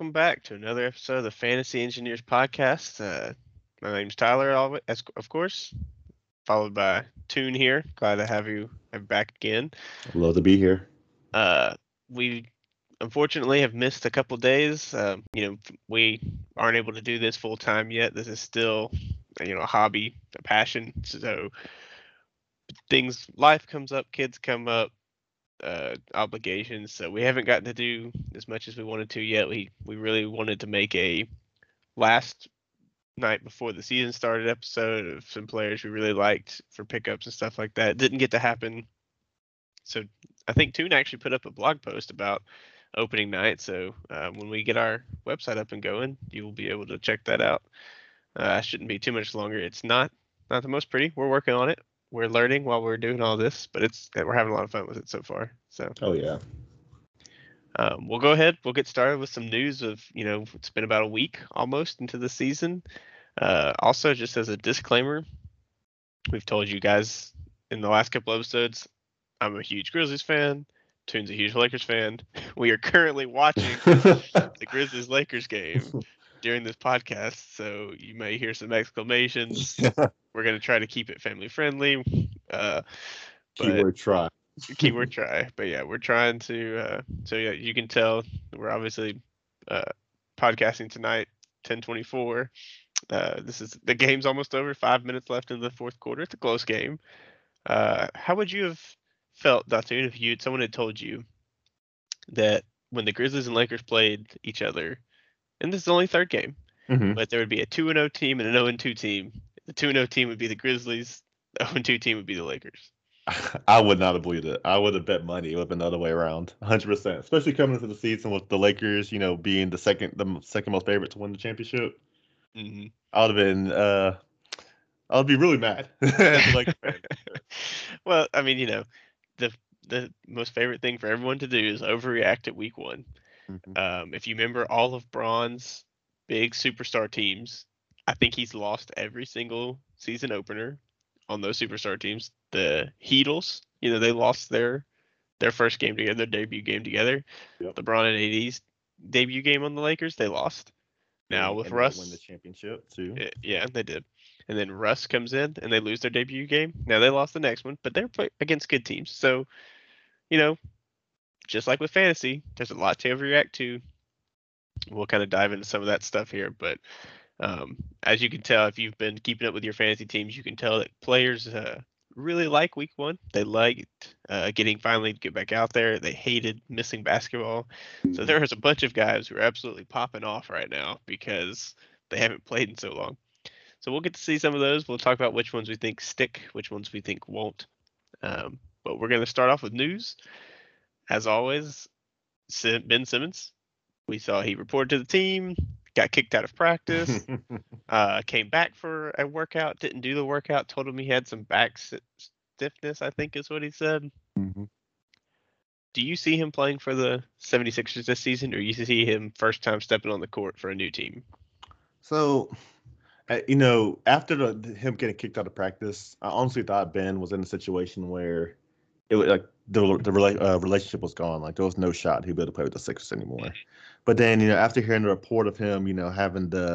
welcome back to another episode of the Fantasy Engineers Podcast. My name's Tyler, of course, followed by Toon here. Glad to have you back again. Love to be here. We unfortunately have missed a couple days. We aren't able to do this full time yet. This is still, a hobby, a passion. So things, life comes up, kids come up, obligations. So we haven't gotten to do as much as we wanted to yet. We really wanted to make a last night before the season started episode of some players we really liked for pickups and stuff like that. It didn't get to happen. So I think Toon actually put up a blog post about opening night. So when we get our website up and going, you will be able to check that out. Shouldn't be too much longer. It's not the most pretty. We're working on it. We're learning while we're doing all this, but we're having a lot of fun with it so far. So. Oh, yeah. We'll go ahead. We'll get started with some news of, it's been about a week almost into the season. Also, just as a disclaimer, we've told you guys in the last couple episodes, I'm a huge Grizzlies fan. Toon's a huge Lakers fan. We are currently watching the Grizzlies-Lakers game during this podcast, so you may hear some exclamations. We're going to try to keep it family friendly. Keyword try. Keyword try. But yeah, we're trying to. So yeah, you can tell we're obviously podcasting tonight, 10:24. The game's almost over. 5 minutes left in the fourth quarter. It's a close game. How would you have felt, Datoon, if someone had told you that when the Grizzlies and Lakers played each other, and this is only third game, but there would be a 2-0 team and an 0-2 team. The 2-0 team would be the Grizzlies. The 0-2 team would be the Lakers. I would not have believed it. I would have bet money. It would have been the other way around, 100%. Especially coming into the season with the Lakers, being the second most favorite to win the championship. Mm-hmm. I would have been. I'd be really mad. Well, I mean, the most favorite thing for everyone to do is overreact at week one. If you remember all of Bron's big superstar teams, I think he's lost every single season opener on those superstar teams. The Heatles, they lost their first game together, their debut game together. Yep. LeBron and AD's debut game on the Lakers, they lost. Now with Russ, they won the championship too. Yeah, they did. And then Russ comes in and they lose their debut game. Now they lost the next one, but they're playing against good teams. So, just like with fantasy, there's a lot to overreact to. We'll kind of dive into some of that stuff here. But as you can tell, if you've been keeping up with your fantasy teams, you can tell that players really like week one. They liked finally get back out there. They hated missing basketball. So there was a bunch of guys who are absolutely popping off right now because they haven't played in so long. So we'll get to see some of those. We'll talk about which ones we think stick, which ones we think won't. But we're going to start off with news. As always, Ben Simmons, we saw he reported to the team, got kicked out of practice, came back for a workout, didn't do the workout, told him he had some back stiffness, I think is what he said. Mm-hmm. Do you see him playing for the 76ers this season, or you see him first time stepping on the court for a new team? So, after him getting kicked out of practice, I honestly thought Ben was in a situation where it was like, the relationship was gone. Like, there was no shot he'd be able to play with the Sixers anymore. But then, after hearing the report of him, having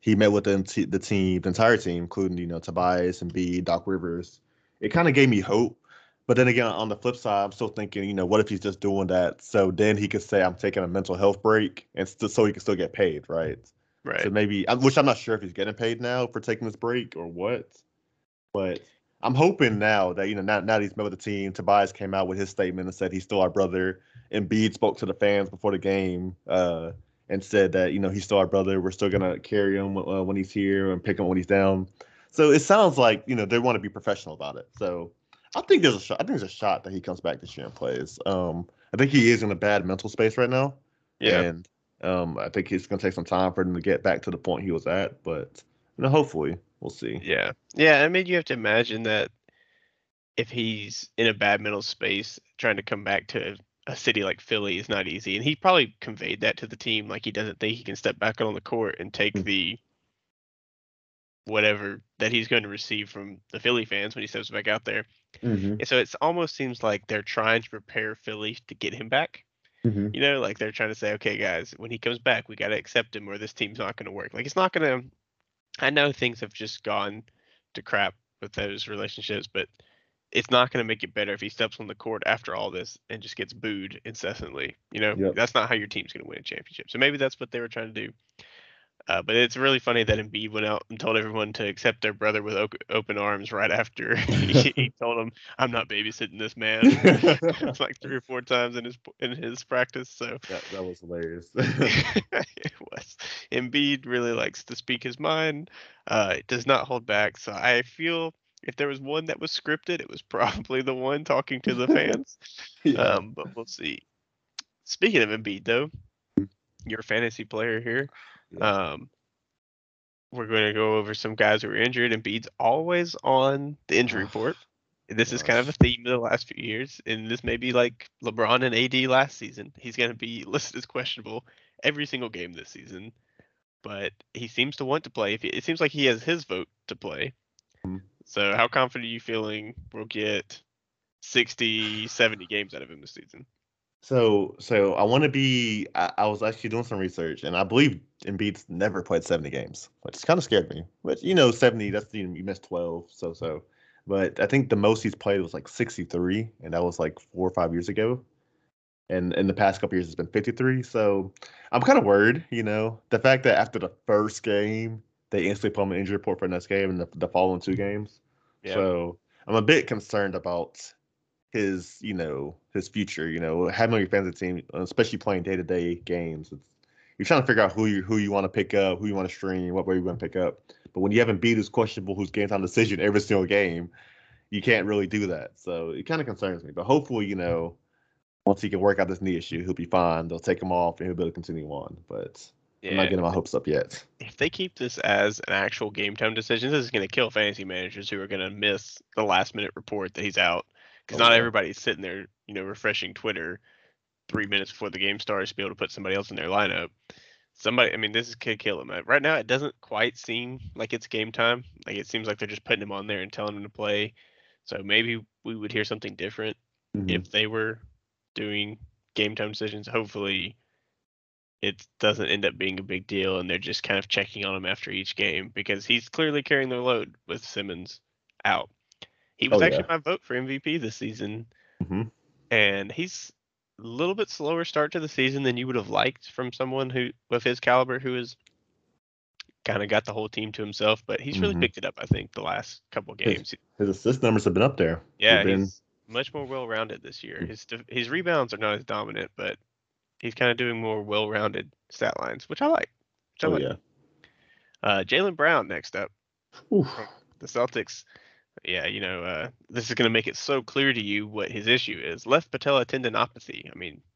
he met with the team, the entire team, including, Tobias and Embiid, Doc Rivers, it kind of gave me hope. But then again, on the flip side, I'm still thinking, what if he's just doing that? So then he could say, I'm taking a mental health break, and so he can still get paid, right? Right. So maybe, which I'm not sure if he's getting paid now for taking this break or what, but I'm hoping now that, now that he's met with the team, Tobias came out with his statement and said he's still our brother. Embiid spoke to the fans before the game and said that, he's still our brother. We're still going to carry him when he's here and pick him when he's down. So it sounds like, they want to be professional about it. So I think there's a shot. I think there's a shot that he comes back this year and plays. I think he is in a bad mental space right now. Yeah. And I think it's going to take some time for him to get back to the point he was at. But, hopefully. We'll see. Yeah. I mean, you have to imagine that if he's in a bad mental space, trying to come back to a city like Philly is not easy. And he probably conveyed that to the team, like he doesn't think he can step back on the court and take the whatever that he's going to receive from the Philly fans when he steps back out there. Mm-hmm. And so it almost seems like they're trying to prepare Philly to get him back. Mm-hmm. You know, like they're trying to say, okay, guys, when he comes back, we got to accept him or this team's not going to work. Like it's not going to. I know things have just gone to crap with those relationships, but it's not going to make it better if he steps on the court after all this and just gets booed incessantly. You know, yep. That's not how your team's going to win a championship. So maybe that's what they were trying to do. But it's really funny that Embiid went out and told everyone to accept their brother with open arms right after he told them, I'm not babysitting this man. It's like 3 or 4 times in his practice. So that was hilarious. It was. Embiid really likes to speak his mind. It does not hold back. So I feel if there was one that was scripted, it was probably the one talking to the fans. Yeah. But we'll see. Speaking of Embiid, though, your fantasy player here. Yeah. We're going to go over some guys who were injured. Embiid's always on the injury report. This is kind of a theme of the last few years, and this may be like LeBron and AD last season. He's going to be listed as questionable every single game this season, but he seems to want to play. It seems like he has his vote to play. Mm-hmm. So how confident are you feeling we'll get 60, 70 games out of him this season? So I want to be. I was actually doing some research, and I believe Embiid's never played 70 games, which kind of scared me. But 70, that's you missed 12, so. But I think the most he's played was like 63, and that was like 4 or 5 years ago. And in the past couple years, it's been 53. So I'm kind of worried. The fact that after the first game they instantly put him in the injury report for the next game and the following 2 games. Yeah. So I'm a bit concerned about his his future. Having on your fantasy team, especially playing day-to-day games, you're trying to figure out who you want to pick up, who you want to stream, what way you want to pick up. But when you haven't beat who's questionable, who's game time decision every single game, you can't really do that. So it kind of concerns me, but hopefully once he can work out this knee issue, he'll be fine. They'll take him off and he'll be able to continue on. But yeah, I'm not getting my hopes up yet. If they keep this as an actual game time decision, this is going to kill fantasy managers who are going to miss the last minute report that he's out. Because not everybody's sitting there, refreshing Twitter 3 minutes before the game starts to be able to put somebody else in their lineup. This could kill him. Right now, it doesn't quite seem like it's game time. Like, it seems like they're just putting him on there and telling him to play. So maybe we would hear something different if they were doing game time decisions. Hopefully, it doesn't end up being a big deal, and they're just kind of checking on him after each game because he's clearly carrying their load with Simmons out. He was actually my vote for MVP this season, and he's a little bit slower start to the season than you would have liked from someone who, with his caliber, who has kind of got the whole team to himself. But he's really picked it up, I think, the last couple of games. His assist numbers have been up there. Yeah, he's much more well-rounded this year. His rebounds are not as dominant, but he's kind of doing more well-rounded stat lines, which I like. Jaylen Brown next up. Oof. The Celtics. Yeah, this is going to make it so clear to you what his issue is. Left patella tendinopathy.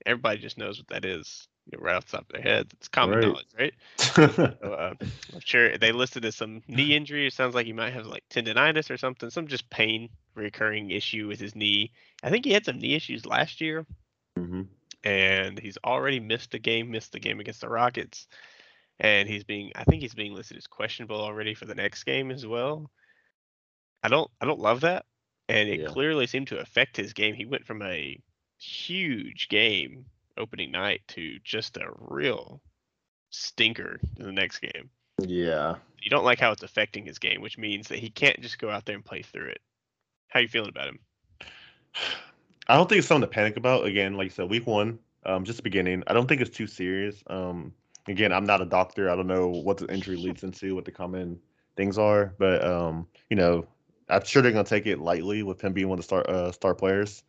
Everybody just knows what that is right off the top of their head. It's common knowledge, right? I'm sure they listed as some knee injury. It sounds like he might have like tendinitis or something, some just pain, recurring issue with his knee. I think he had some knee issues last year, and he's already missed the game against the Rockets. And he's being listed as questionable already for the next game as well. I don't love that, and it clearly seemed to affect his game. He went from a huge game opening night to just a real stinker in the next game. Yeah. You don't like how it's affecting his game, which means that he can't just go out there and play through it. How are you feeling about him? I don't think it's something to panic about. Again, like you said, week one, just the beginning. I don't think it's too serious. Again, I'm not a doctor. I don't know what the injury leads into, what the common things are, but I'm sure they're going to take it lightly with him being one of the star players.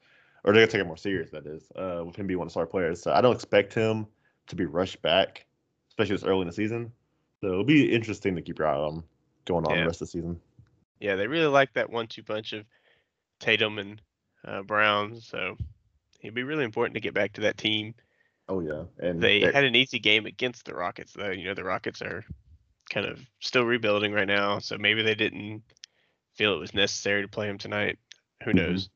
Or they're going to take it more serious, that is, with him being one of the star players. So I don't expect him to be rushed back, especially this early in the season. So it'll be interesting to keep your eye on going on the rest of the season. Yeah, they really like that 1-2 punch of Tatum and Brown. So it'd be really important to get back to that team. Oh, yeah. And they had an easy game against the Rockets, though. The Rockets are kind of still rebuilding right now. So maybe they didn't feel it was necessary to play him tonight. Who knows?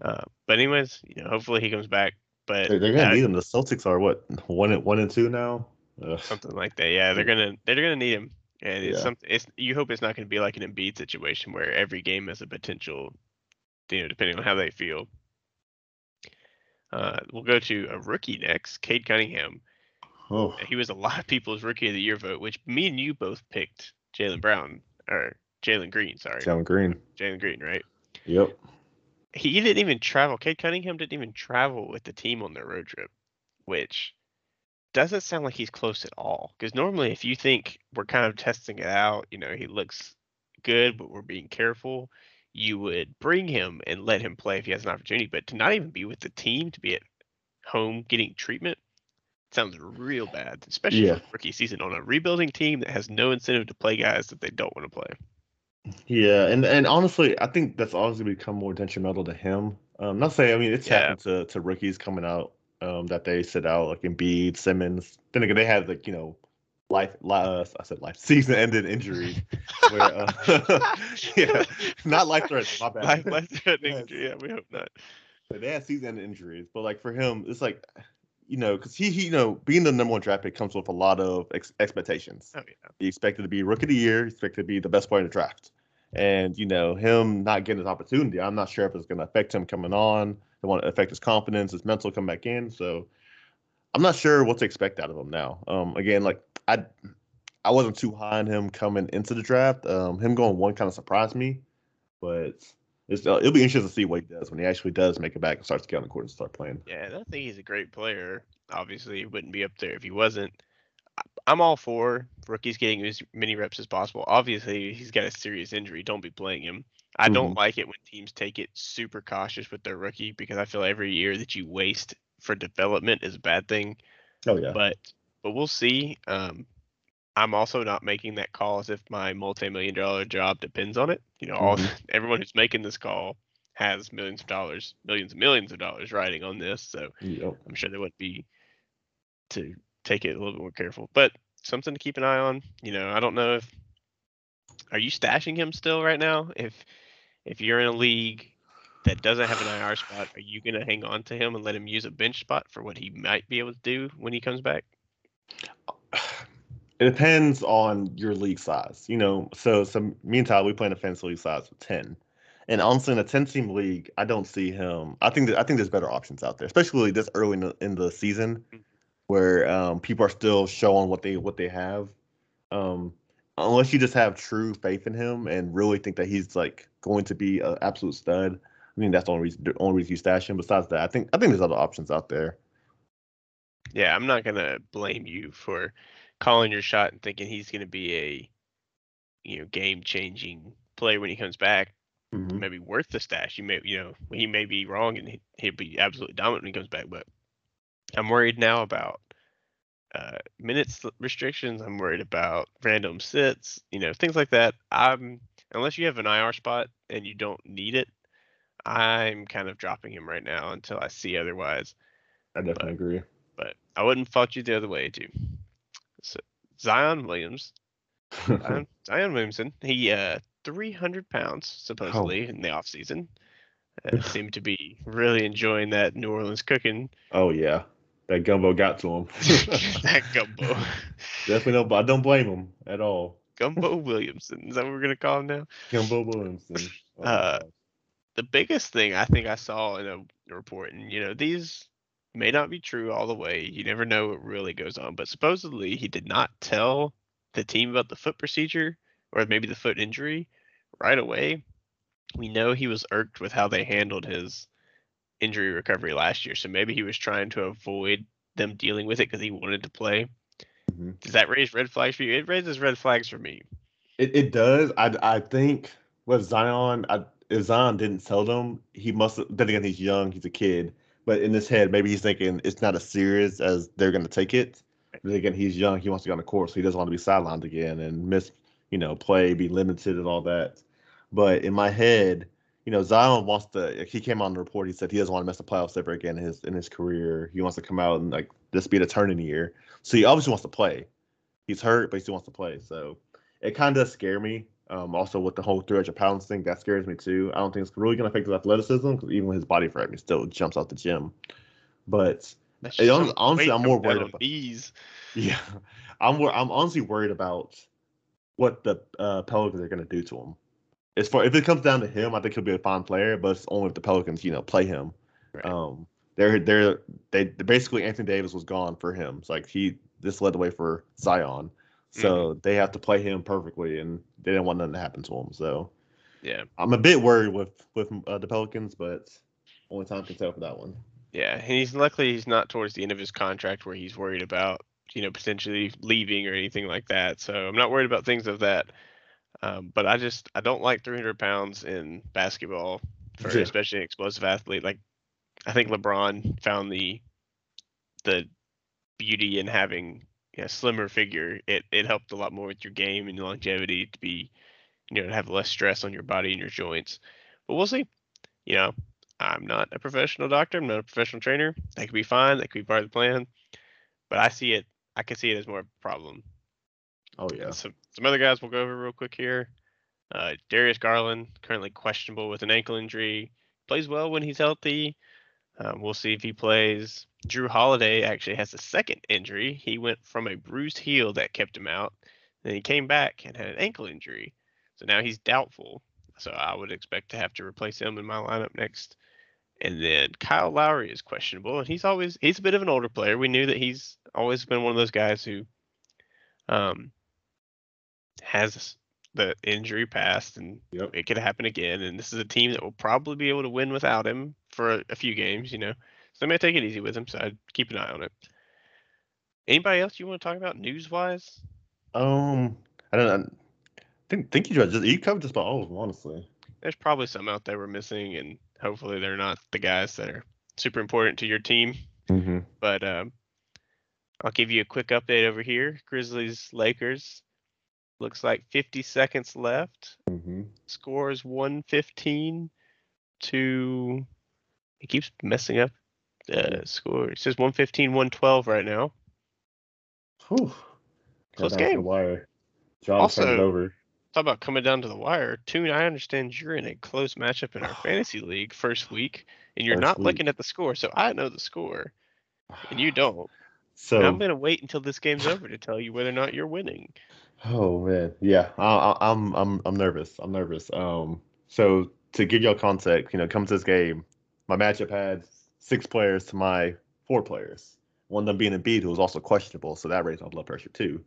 But anyways, hopefully he comes back. But they're gonna need him. The Celtics are what, 1-2 now? Ugh. Something like that. Yeah, they're gonna need him. And it's something. You hope it's not gonna be like an Embiid situation where every game has a potential, depending on how they feel. We'll go to a rookie next, Cade Cunningham. Oh. He was a lot of people's Rookie of the Year vote, which me and you both picked Jalen Green, right? Yep. He didn't even travel. Cade Cunningham didn't even travel with the team on their road trip, which doesn't sound like he's close at all. Because normally if you think we're kind of testing it out, you know, he looks good, but we're being careful, you would bring him and let him play if he has an opportunity. But to not even be with the team, to be at home getting treatment, sounds real bad, especially for rookie season on a rebuilding team that has no incentive to play guys that they don't want to play. Yeah, and honestly, I think that's always going to become more detrimental to him. Not saying, I mean, it's happened to rookies coming out that they sit out, like Embiid, Simmons. Then again, they had, like, you know, season-ending injuries. Where, yeah, not life-threatening, my bad. Life-threatening injury, yeah, we hope not. But they had season-ending injuries, but, like, for him, it's like, you know, because he, you know, being the number one draft pick comes with a lot of expectations. Oh, yeah. He expected to be Rookie of the Year, expected to be the best player in the draft. And, you know, him not getting his opportunity, I'm not sure if it's going to affect him coming on. It won't affect his confidence, his mental come back in. So I'm not sure what to expect out of him now. Again, like, I wasn't too high on him coming into the draft. Him going one kind of surprised me. But it'll be interesting to see what he does when he actually does make it back and starts to get on the court and start playing. Yeah, and I think he's a great player. Obviously, he wouldn't be up there if he wasn't. I'm all for rookies getting as many reps as possible. Obviously, he's got a serious injury. Don't be playing him. I don't like it when teams take it super cautious with their rookie, because I feel every year that you waste for development is a bad thing. Oh, yeah. But we'll see. I'm also not making that call as if my multi-million-dollar job depends on it. You know, everyone who's making this call has millions of dollars, millions and millions of dollars riding on this. So I'm sure they wouldn't be to take it a little bit more careful. But something to keep an eye on. You know, I don't know if – are you stashing him still right now? If you're in a league that doesn't have an IR spot, are you going to hang on to him and let him use a bench spot for what he might be able to do when he comes back? It depends on your league size, you know. So me and Tyler, we play in a fantasy league size of 10, and honestly, in a 10-team league, I don't see him. I think there's better options out there, especially this early in the season, where people are still showing what they have. Unless you just have true faith in him and really think that he's like going to be an absolute stud, I mean, that's the only reason you stash him. Besides that, I think there's other options out there. Yeah, I'm not gonna blame you for calling your shot and thinking he's going to be a, you know, game-changing player when he comes back, maybe worth the stash. He may be wrong and he'll be absolutely dominant when he comes back. But I'm worried now about minutes restrictions. I'm worried about random sits, you know, things like that. Unless you have an IR spot and you don't need it, I'm kind of dropping him right now until I see otherwise. I definitely agree. But I wouldn't fault you the other way, too. So, Zion Williamson, he 300 pounds, supposedly, in the offseason. Seemed to be really enjoying that New Orleans cooking. Oh, yeah. That gumbo got to him. That gumbo. Definitely, I don't blame him at all. Gumbo Williamson. Is that what we're going to call him now? Gumbo Williamson. Oh, the biggest thing I think I saw in a report, and, you know, these may not be true all the way. You never know what really goes on. But supposedly he did not tell the team about the foot procedure or maybe the foot injury right away. We know he was irked with how they handled his injury recovery last year. So maybe he was trying to avoid them dealing with it because he wanted to play. Mm-hmm. Does that raise red flags for you? It raises red flags for me. It does. I think with Zion, if Zion didn't tell them, he must have. Then again, he's young. He's a kid. But in his head, maybe he's thinking it's not as serious as they're going to take it. But again, he's young. He wants to go on the court, so he doesn't want to be sidelined again and miss, you know, play, be limited and all that. But in my head, you know, Zion wants to – he came on the report. He said he doesn't want to miss the playoffs ever again in his career. He wants to come out and, like, this be the turning year. So he obviously wants to play. He's hurt, but he still wants to play. So it kind of does scare me. Also, with the whole 300 pounds thing, that scares me too. I don't think it's really going to affect his athleticism because even with his body frame, he still jumps out the gym. But honestly, I'm more worried about these. Yeah, I'm honestly worried about what the Pelicans are going to do to him. As far if it comes down to him, I think he'll be a fine player, but it's only if the Pelicans, you know, play him. Right. They basically Anthony Davis was gone for him. It's like this led the way for Zion. So they have to play him perfectly, and they didn't want nothing to happen to him. So yeah, I'm a bit worried with the Pelicans, but only time can tell for that one. Yeah, and luckily he's not towards the end of his contract where he's worried about, potentially leaving or anything like that. So I'm not worried about things of that. But I don't like 300 pounds in basketball, especially an explosive athlete. Like, I think LeBron found the beauty in having a slimmer figure. It helped a lot more with your game and your longevity to be, to have less stress on your body and your joints. But we'll see. I'm not a professional doctor. I'm not a professional trainer. That could be fine. That could be part of the plan. But I can see it as more of a problem. Oh, yeah. Some other guys we'll go over real quick here. Darius Garland, currently questionable with an ankle injury. Plays well when he's healthy. We'll see if he plays. Drew Holiday actually has a second injury. He went from a bruised heel that kept him out. Then he came back and had an ankle injury. So now he's doubtful. So I would expect to have to replace him in my lineup next. And then Kyle Lowry is questionable. And he's a bit of an older player. We knew that he's always been one of those guys who has the injury past, and it could happen again. And this is a team that will probably be able to win without him for a few games, So they may take it easy with him, so I'd keep an eye on it. Anybody else you want to talk about news-wise? I don't know. I think you covered just about all of them, honestly. There's probably some out there we're missing, and hopefully they're not the guys that are super important to your team. Mm-hmm. But I'll give you a quick update over here. Grizzlies, Lakers. Looks like 50 seconds left. Mm-hmm. Score is 115 to... It keeps messing up the score. It says 115-112 right now. Whew. Close game. John turned it over. Talk about coming down to the wire. Toon, I understand you're in a close matchup in our fantasy league first week, and you're not looking at the score, so I know the score, and you don't. So and I'm going to wait until this game's over to tell you whether or not you're winning. Oh man, yeah, I'm nervous. I'm nervous. So to give y'all context, come to this game, my matchup had 6 players to my 4 players. One of them being Embiid, who was also questionable, so that raised my blood pressure too.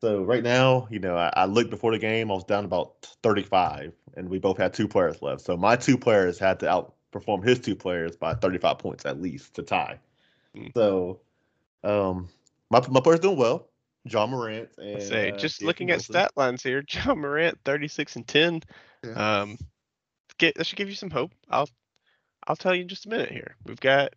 So right now, I looked before the game, I was down about 35, and we both had 2 players left. So my 2 players had to outperform his 2 players by 35 points at least to tie. So my player's doing well. John Morant. And, just looking at stat lines here, John Morant 36 and 10. Yes. That should give you some hope. I'll tell you in just a minute here. We've got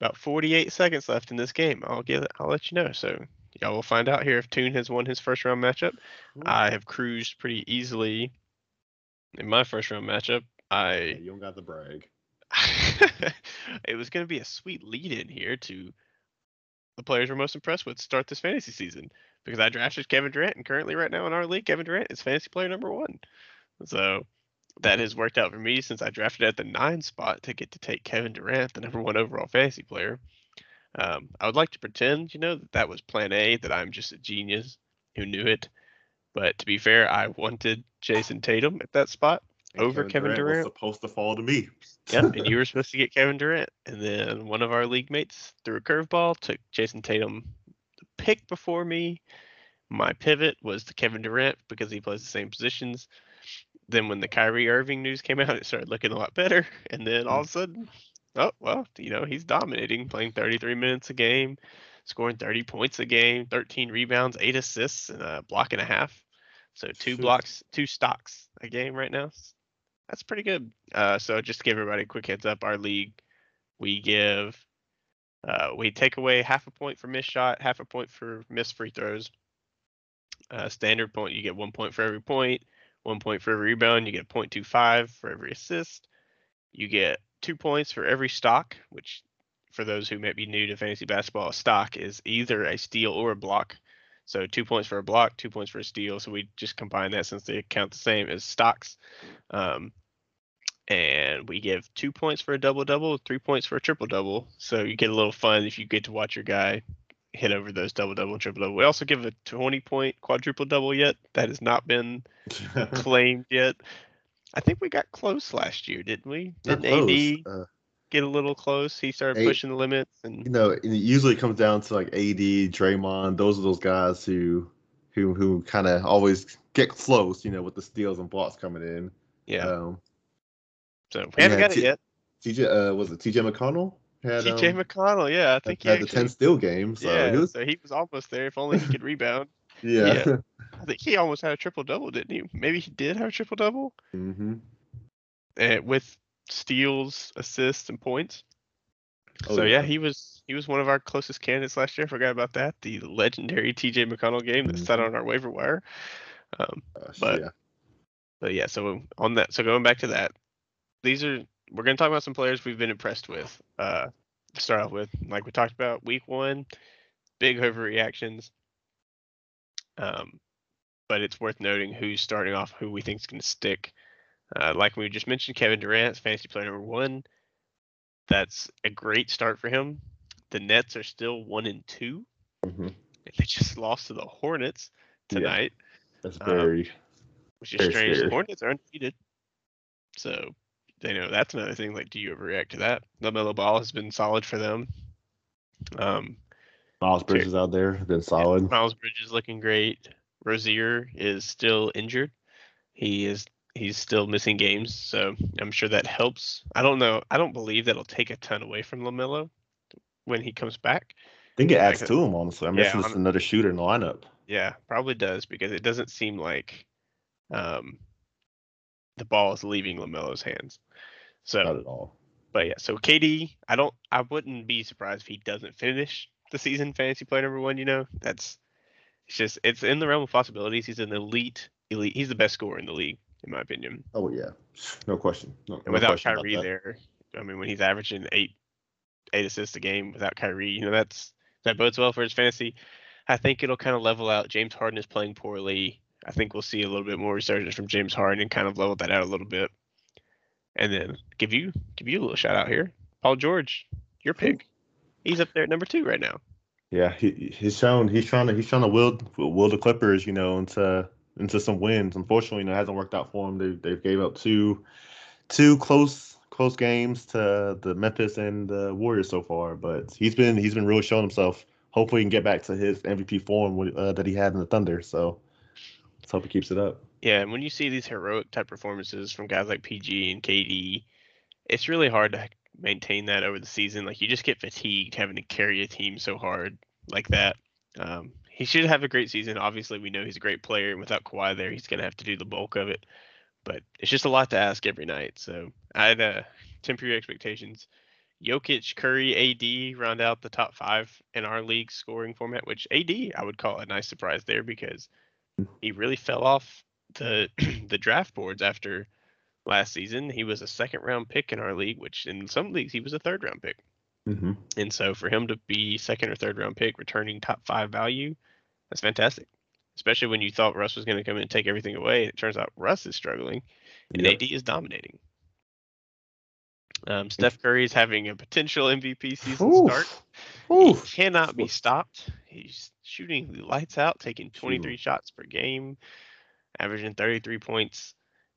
about 48 seconds left in this game. I'll let you know. So y'all will find out here if Toon has won his first round matchup. Ooh. I have cruised pretty easily in my first round matchup. You don't got the brag. It was going to be a sweet lead in here to the players we're most impressed with to start this fantasy season, because I drafted Kevin Durant, and currently right now in our league, Kevin Durant is fantasy player number 1. So that has worked out for me since I drafted at the 9 spot to get to take Kevin Durant, the number 1 overall fantasy player. I would like to pretend, that was plan A, that I'm just a genius who knew it. But to be fair, I wanted Jason Tatum at that spot over Kevin Durant. Was supposed to fall to me. Yep, and you were supposed to get Kevin Durant. And then one of our league mates threw a curveball, took Jason Tatum the pick before me. My pivot was to Kevin Durant because he plays the same positions. Then when the Kyrie Irving news came out, it started looking a lot better. And then all of a sudden, he's dominating, playing 33 minutes a game, scoring 30 points a game, 13 rebounds, 8 assists, and a block and a half. So 2 blocks, 2 stocks a game right now. That's pretty good. So just to give everybody a quick heads up, our league, we take away half a point for missed shot, half a point for missed free throws. Standard point, you get 1 point for every point, 1 point for every rebound. You get 0.25 for every assist. You get 2 points for every stock, which for those who may be new to fantasy basketball, a stock is either a steal or a block. So 2 points for a block, 2 points for a steal. So we just combine that since they count the same as stocks. And we give 2 points for a double-double, 3 points for a triple-double. So you get a little fun if you get to watch your guy hit over those double-double and triple-double. We also give a 20-point quadruple-double yet. That has not been claimed yet. I think we got close last year, didn't we? Didn't AD get a little close. He started pushing the limits, and you know, it usually comes down to like AD, Draymond. Those are those guys who kind of always get close, you know, with the steals and blocks coming in. Yeah. So we haven't got it yet. TJ, was it TJ McConnell? TJ McConnell, yeah, I think he had the 10-steal game. So yeah, he was almost there. If only he could rebound. Yeah, I think he almost had a triple-double, didn't he? Maybe he did have a triple-double. Mm-hmm. With steals, assists, and points. Oh, so yeah, he was one of our closest candidates last year. I forgot about that. The legendary TJ McConnell game that sat on our waiver wire. But yeah. So on that, so going back to that, we're going to talk about some players we've been impressed with. Start off with, like we talked about, week 1, big overreactions. But it's worth noting who's starting off, who we think is going to stick. Like we just mentioned, Kevin Durant's fantasy player #1. That's a great start for him. The Nets are still 1-2. Mm-hmm. They just lost to the Hornets tonight. Yeah, that's very, which is very strange. Scary. The Hornets are undefeated, so they know that's another thing. Like, do you overreact to that? LaMelo Ball has been solid for them. Miles Bridges out there has been solid. Yeah, Miles Bridges looking great. Rozier is still injured. He's still missing games, so I'm sure that helps. I don't know. I don't believe that'll take a ton away from LaMelo when he comes back. I think it adds to him, honestly. I'm guessing it's another shooter in the lineup. Yeah, probably does, because it doesn't seem like the ball is leaving LaMelo's hands. So not at all. But yeah, so KD, I wouldn't be surprised if he doesn't finish the season fantasy player #1. You know, it's in the realm of possibilities. He's an elite. He's the best scorer in the league, in my opinion. Oh yeah, no question. And without Kyrie there, I mean, when he's averaging eight assists a game without Kyrie, you know, that bodes well for his fantasy. I think it'll kind of level out. James Harden is playing poorly. I think we'll see a little bit more resurgence from James Harden and kind of level that out a little bit. And then give you a little shout out here, Paul George, your pick. He's up there at #2 right now. Yeah, he's trying to will the Clippers, you know, into some wins. Unfortunately, you know, it hasn't worked out for them. They've gave up two close games to the Memphis and the Warriors so far. But he's been really showing himself. Hopefully, he can get back to his MVP form that he had in the Thunder. So let's hope he keeps it up. Yeah, and when you see these heroic type performances from guys like PG and KD, it's really hard to maintain that over the season. Like, you just get fatigued having to carry a team so hard like that. He should have a great season. Obviously, we know he's a great player, and without Kawhi there, he's going to have to do the bulk of it. But it's just a lot to ask every night. So I'd temper your expectations. Jokic, Curry, AD round out the top 5 in our league scoring format, which AD I would call a nice surprise there, because he really fell off the draft boards after last season. He was a second-round pick in our league, which in some leagues he was a third-round pick. Mm-hmm. And so for him to be second or third round pick, returning top 5 value, that's fantastic. Especially when you thought Russ was going to come in and take everything away, and it turns out Russ is struggling, and AD is dominating. Steph Curry is having a potential MVP season start. He cannot be stopped. He's shooting the lights out, taking 23 shots per game, averaging 33 points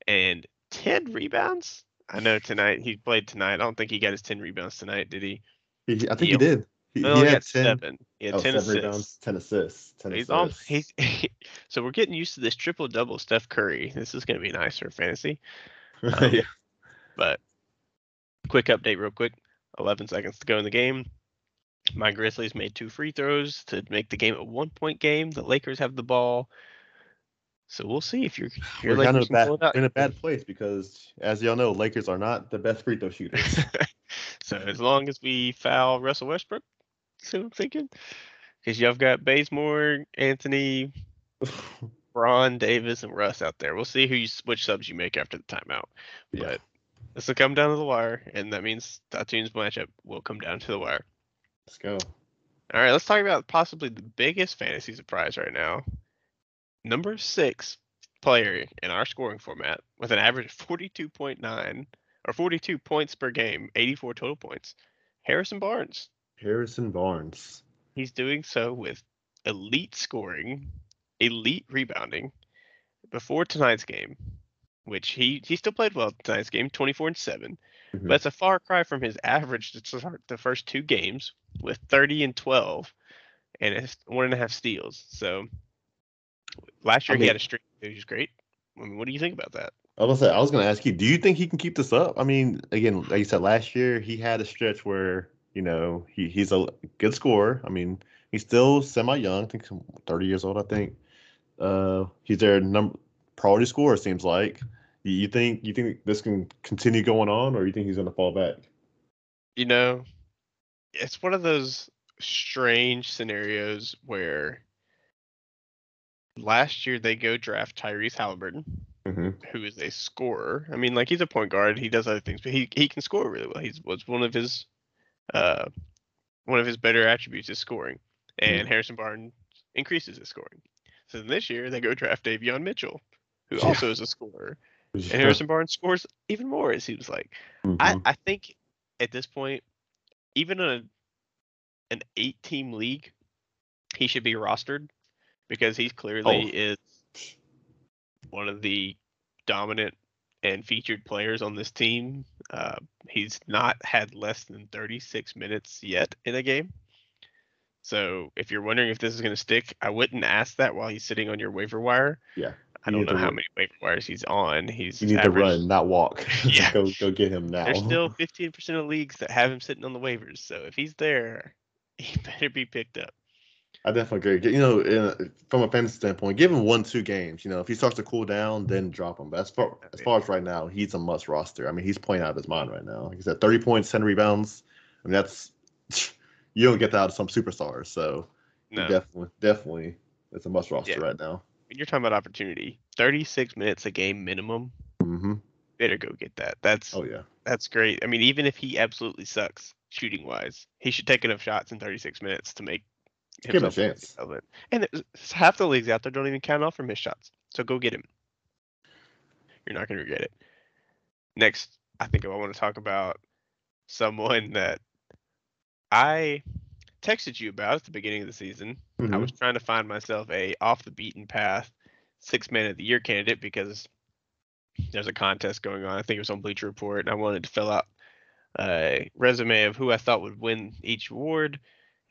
and 10 rebounds. I know tonight he played tonight. I don't think he got his 10 rebounds tonight, did he? I think he did. He had 7. He had 10 assists. Rebounds, 10 assists. 10 assists. So we're getting used to this triple-double Steph Curry. This is going to be nice for fantasy. Yeah. But quick update real quick. 11 seconds to go in the game. My Grizzlies made 2 free throws to make the game a 1-point game. The Lakers have the ball. So we'll see if you're like in a bad place, because as y'all know, Lakers are not the best free throw shooters. So as long as we foul Russell Westbrook, that's what I'm thinking, because y'all've got Bazemore, Anthony, Bron, Davis, and Russ out there. We'll see which subs you make after the timeout. Yeah. But this will come down to the wire, and that means Tatum's matchup will come down to the wire. Let's go. All right, let's talk about possibly the biggest fantasy surprise right now. #6 player in our scoring format with an average of 42.9 or 42 points per game, 84 total points. Harrison Barnes. He's doing so with elite scoring, elite rebounding. Before tonight's game, which he still played well tonight's game, 24-7. Mm-hmm. But it's a far cry from his average to start the first two games with 30 and 12 and it's 1.5 steals. So last year he had a streak, which was great. I mean, what do you think about that? I was going to ask you, do you think he can keep this up? I mean, again, like you said, last year he had a stretch where, you know, he's a good scorer. I mean, he's still semi-young. I think 30 years old, I think. He's their priority scorer, it seems like. You think this can continue going on, or you think he's going to fall back? You know, it's one of those strange scenarios where last year they go draft Tyrese Halliburton. Mm-hmm. Who is a scorer. I mean, like, he's a point guard. He does other things, but he can score really well. Was one of his better attributes is scoring, and mm-hmm. Harrison Barnes increases his scoring. So then this year they go draft Davion Mitchell, who also is a scorer, and Harrison Barnes scores even more, it seems like. Mm-hmm. I think at this point, even an 8-team league, he should be rostered because he clearly is one of the dominant and featured players on this team. He's not had less than 36 minutes yet in a game. So if you're wondering if this is going to stick, I wouldn't ask that while he's sitting on your waiver wire. Yeah. I don't know how many waiver wires he's on. He's you need to run, not walk. Yeah. Go get him now. There's still 15% of leagues that have him sitting on the waivers. So if he's there, he better be picked up. I definitely agree. You know, from a fantasy standpoint, give him 1-2 games. You know, if he starts to cool down, then drop him. But as far as right now, he's a must roster. I mean, he's playing out of his mind right now. Like I said, 30 points, 10 rebounds. I mean, that's – you don't get that out of some superstars. So, no. Definitely, it's a must roster right now. When you're talking about opportunity, 36 minutes a game minimum. Mm-hmm. Better go get that. That's great. I mean, even if he absolutely sucks shooting-wise, he should take enough shots in 36 minutes to make – give him a chance. And half the leagues out there don't even count off from his shots. So go get him. You're not going to regret it. Next, I think I want to talk about someone that I texted you about at the beginning of the season. Mm-hmm. I was trying to find myself a off-the-beaten-path 6-man-of-the-year candidate because there's a contest going on. I think it was on Bleacher Report, and I wanted to fill out a resume of who I thought would win each award.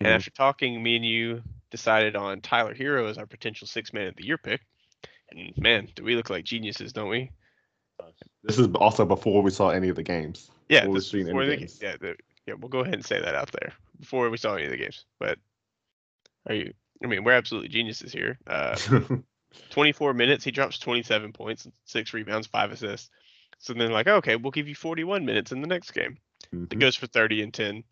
And after talking, me and you decided on Tyler Herro as our potential 6-man of the year pick. And, man, do we look like geniuses, don't we? This is also before we saw any of the games. Yeah, we'll go ahead and say that out there. Before we saw any of the games. But, we're absolutely geniuses here. 24 minutes, he drops 27 points, 6 rebounds, 5 assists. So then, like, okay, we'll give you 41 minutes in the next game. Mm-hmm. It goes for 30 and 10.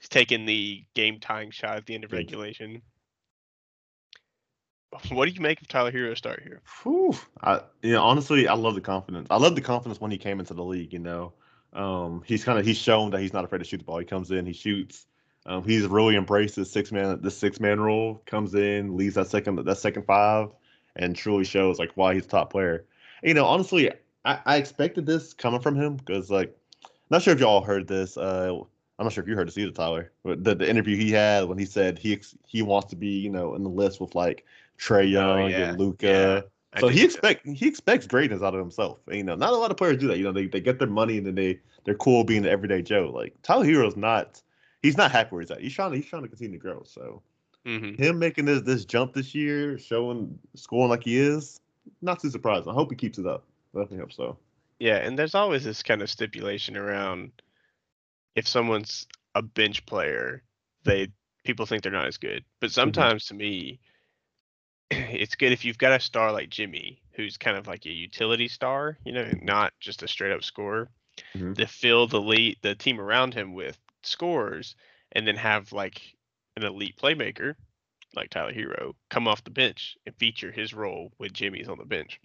He's taking the game-tying shot at the end of regulation. What do you make of Tyler Herro start here? Whew. Honestly, I love the confidence. I love the confidence when he came into the league, you know. He's shown that he's not afraid to shoot the ball. He comes in, he shoots. He's really embraced this six-man role, comes in, leads that second five, and truly shows, like, why he's a top player. And, you know, honestly, I expected this coming from him because, like, not sure if y'all heard this, I'm not sure if you heard this either, Tyler, but the interview he had when he said he wants to be, you know, in the list with like Trae Young and Luka. Yeah, so he expects greatness out of himself. And, you know, not a lot of players do that. You know, they get their money and then they're cool being the everyday Joe. Like Tyler Herro's he's not happy where he's at. He's trying to continue to grow. So him making this jump this year, scoring like he is, not too surprising. I hope he keeps it up. I definitely hope so. Yeah, and there's always this kind of stipulation around. If someone's a bench player, people think they're not as good. But sometimes, to me, it's good if you've got a star like Jimmy, who's kind of like a utility star, you know, not just a straight up scorer, to fill the team around him with scores, and then have like an elite playmaker like Tyler Herro come off the bench and feature his role when Jimmy's on the bench.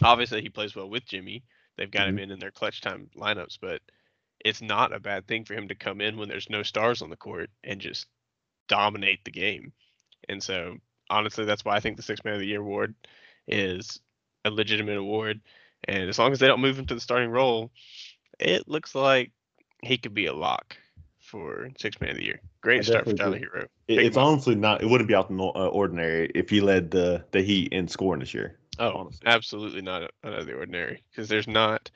Obviously, he plays well with Jimmy. They've got him in their clutch time lineups, but it's not a bad thing for him to come in when there's no stars on the court and just dominate the game. And so, honestly, that's why I think the 6-man of the year award is a legitimate award. And as long as they don't move him to the starting role, it looks like he could be a lock for 6-man of the year. Great start for Tyler Herro. It's honestly not. It wouldn't be out of the ordinary if he led the Heat in scoring this year. Honestly. Absolutely not out of the ordinary, because there's not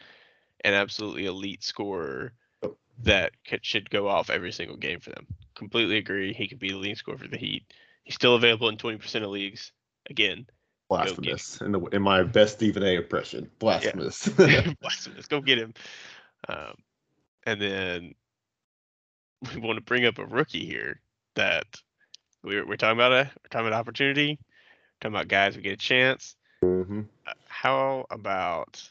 an absolutely elite scorer that should go off every single game for them. Completely agree. He could be the leading scorer for the Heat. He's still available in 20% of leagues. Again, blasphemous. In my best Stephen A. impression, blasphemous. Yeah. Blasphemous. Go get him. And then we want to bring up a rookie here that we're talking about. We're talking about opportunity. We're talking about guys who get a chance. Mm-hmm. How about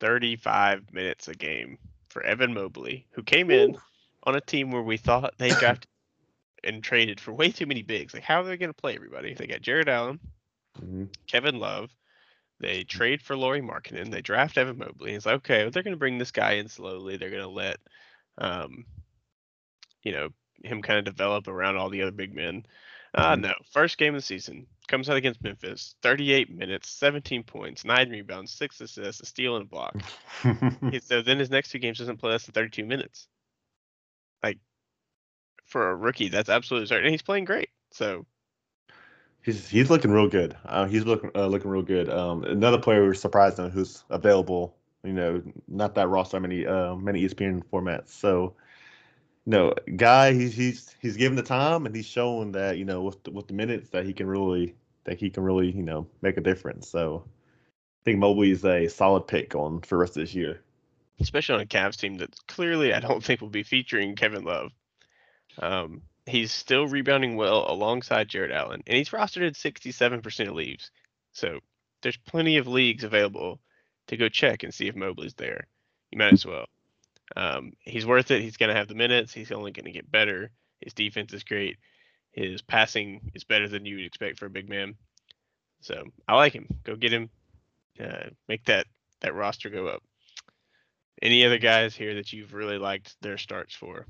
35 minutes a game for Evan Mobley, who came in on a team where we thought they drafted and traded for way too many bigs. Like, how are they going to play everybody? They got Jared Allen, Kevin Love. They trade for Lauri Markkanen. They draft Evan Mobley. It's like, okay, well, they're going to bring this guy in slowly. They're going to let, him kind of develop around all the other big men. No. First game of the season. Comes out against Memphis. 38 minutes, 17 points, 9 rebounds, 6 assists, a steal, and a block. So then his next two games doesn't play less than 32 minutes. Like, for a rookie, that's absolutely certain. And he's playing great. So he's looking real good. He's looking real good. Another player we were surprised on who's available. Not that roster many ESPN formats. So. No, guy, he's given the time, and he's shown that with the minutes that he can really make a difference. So I think Mobley is a solid pick for the rest of this year, especially on a Cavs team that clearly I don't think will be featuring Kevin Love. He's still rebounding well alongside Jared Allen, and he's rostered in 67% of leagues. So there's plenty of leagues available to go check and see if Mobley's there. You might as well. He's worth it. He's going to have the minutes. He's only going to get better. His defense is great. His passing is better than you would expect for a big man. So I like him. Go get him. Make that roster go up. Any other guys here that you've really liked their starts for?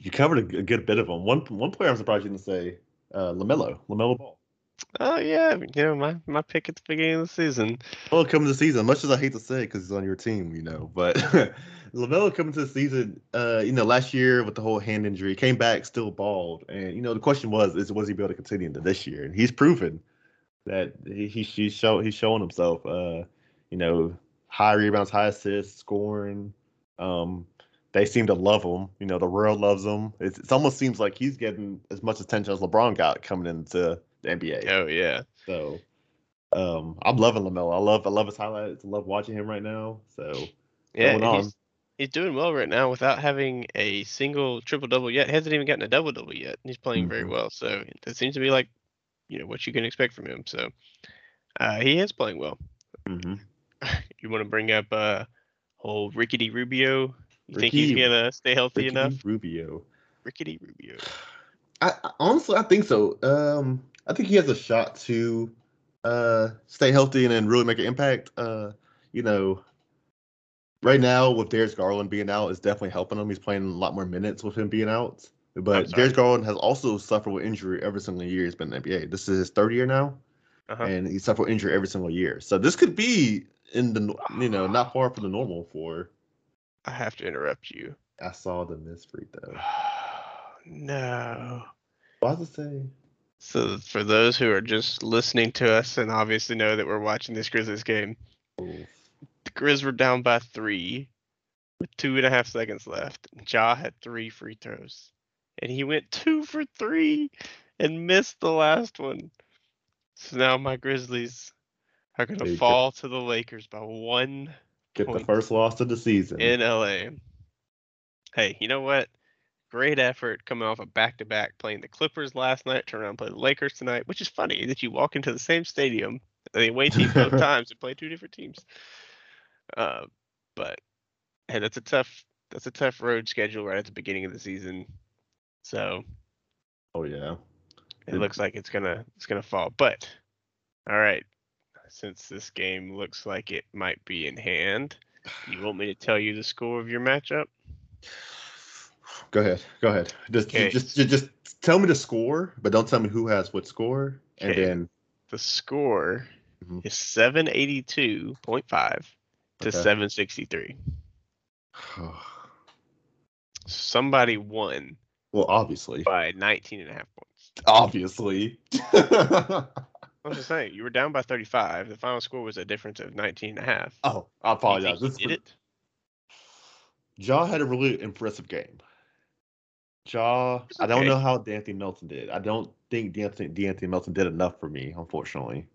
You covered a good bit of them. One player I'm surprised you didn't say, LaMelo Ball. Oh, yeah. My pick at the beginning of the season. LaMelo coming to the season, much as I hate to say it because he's on your team, but LaMelo coming to the season, last year with the whole hand injury, came back still bald. And, the question was he be able to continue into this year? And he's proven that he's showing himself, high rebounds, high assists, scoring. They seem to love him. The world loves him. It almost seems like he's getting as much attention as LeBron got coming into the NBA. Oh yeah. So I'm loving LaMelo. I love his highlights. I love watching him right now. So yeah, he's doing well right now without having a single triple double yet. He hasn't even gotten a double double yet. He's playing very well. So it seems to be like what you can expect from him. So he is playing well. Mm-hmm. You want to bring up whole Rickety Rubio? You think he's gonna stay healthy enough? Rickety Rubio. I honestly think so. I think he has a shot to stay healthy and then really make an impact. Right now with Darius Garland being out, it's definitely helping him. He's playing a lot more minutes with him being out. But Darius Garland has also suffered with injury every single year he's been in the NBA. This is his third year now, and he suffered injury every single year. So this could be in the not far from the normal for. I have to interrupt you. I saw the missed free throw. No. What does it say? So for those who are just listening to us and obviously know that we're watching this Grizzlies game, the Grizz were down by 3 with 2.5 seconds left. Ja had 3 free throws, and he went 2 for 3 and missed the last one. So now my Grizzlies are going to fall to the Lakers by 1 point. Get the first loss of the season. In LA. Hey, you know what? Great effort coming off a back-to-back, playing the Clippers last night, turn around and play the Lakers tonight, which is funny that you walk into the same stadium, the away team both times, and play two different teams. But hey, that's a tough road schedule right at the beginning of the season. So, oh yeah, it looks like it's gonna fall. But all right, since this game looks like it might be in hand, you want me to tell you the score of your matchup? Go ahead. Just tell me the score, but don't tell me who has what score. And then the score is 782.5 to 763. Somebody won. Well, obviously by 19.5 points. Obviously. I'm just saying, you were down by 35. The final score was a difference of 19.5. Oh, I apologize. Ja had a really impressive game. Ja, I don't know how D'Anthony Melton did. I don't think D'Anthony Melton did enough for me, unfortunately,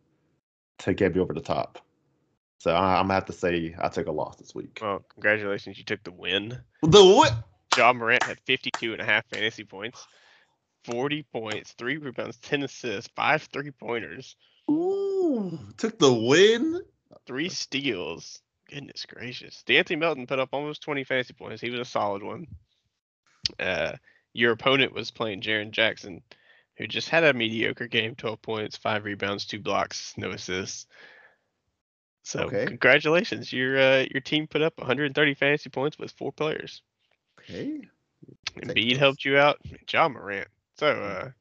to get me over the top. So I'm going to have to say I took a loss this week. Well, congratulations. You took the win. The what? John Morant had 52.5 fantasy points, 40 points, 3 rebounds, 10 assists, 5 three-pointers. Ooh, took the win. 3 steals. Goodness gracious. D'Anthony Melton put up almost 20 fantasy points. He was a solid one. Your opponent was playing Jaren Jackson, who just had a mediocre game, 12 points, 5 rebounds, 2 blocks, no assists. So Congratulations. Your team put up 130 fantasy points with 4 players. Okay. Embiid helped you out. John Morant. So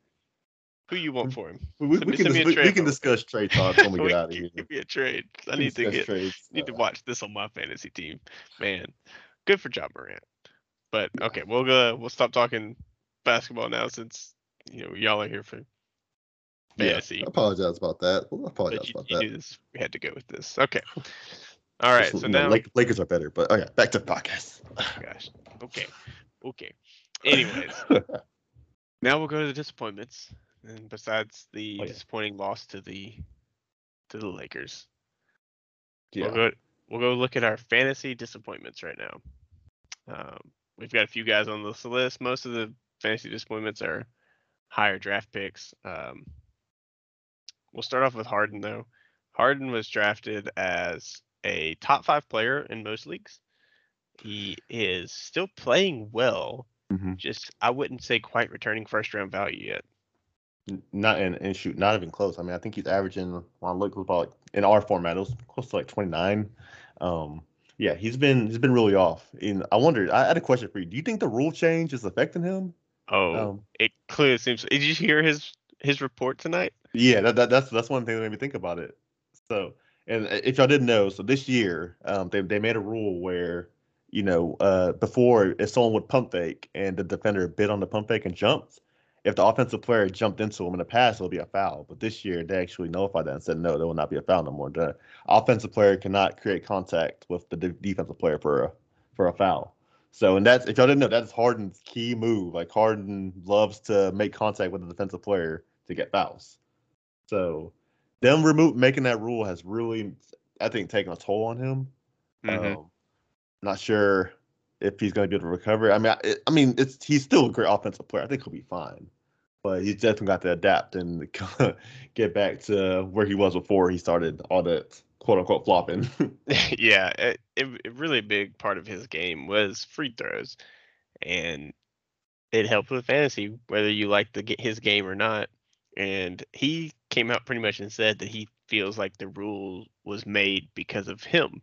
who you want for him? We can discuss trade talks when we get out of here. Give me a trade. I need to need to watch this on my fantasy team. Man, good for John Morant. But okay, we'll stop talking basketball now since y'all are here for fantasy. Yeah, I apologize about that. We had to go with this. Okay. All right. So now Lakers are better, but okay, back to the podcast. Oh, gosh. Okay. Anyways, now we'll go to the disappointments. And besides the disappointing loss to the Lakers, we'll go look at our fantasy disappointments right now. We've got a few guys on this list. Most of the fantasy disappointments are higher draft picks. We'll start off with Harden, though. Harden was drafted as a top 5 player in most leagues. He is still playing well. Mm-hmm. Just, I wouldn't say quite returning first-round value yet. Not even close. I mean, I think he's averaging, when I look about in our format, it was close to like 29. Yeah, he's been really off. And I had a question for you. Do you think the rule change is affecting him? Oh, it clearly seems. Did you hear his report tonight? Yeah, that's one thing that made me think about it. So, and if y'all didn't know, so this year they made a rule where before, if someone would pump fake and the defender bid on the pump fake and jumped, if the offensive player jumped into him in the past, it'll be a foul. But this year, they actually notified that and said, no, there will not be a foul no more. The offensive player cannot create contact with the defensive player for a foul. So, and that's, if y'all didn't know, that's Harden's key move. Like, Harden loves to make contact with the defensive player to get fouls. So, them making that rule has really, I think, taken a toll on him. Mm-hmm. Not sure if he's going to be able to recover. I mean, he's still a great offensive player. I think he'll be fine. But he's definitely got to adapt and get back to where he was before he started all that quote-unquote flopping. Yeah, it really big part of his game was free throws. And it helped with fantasy, whether you liked his game or not. And he came out pretty much and said that he feels like the rule was made because of him.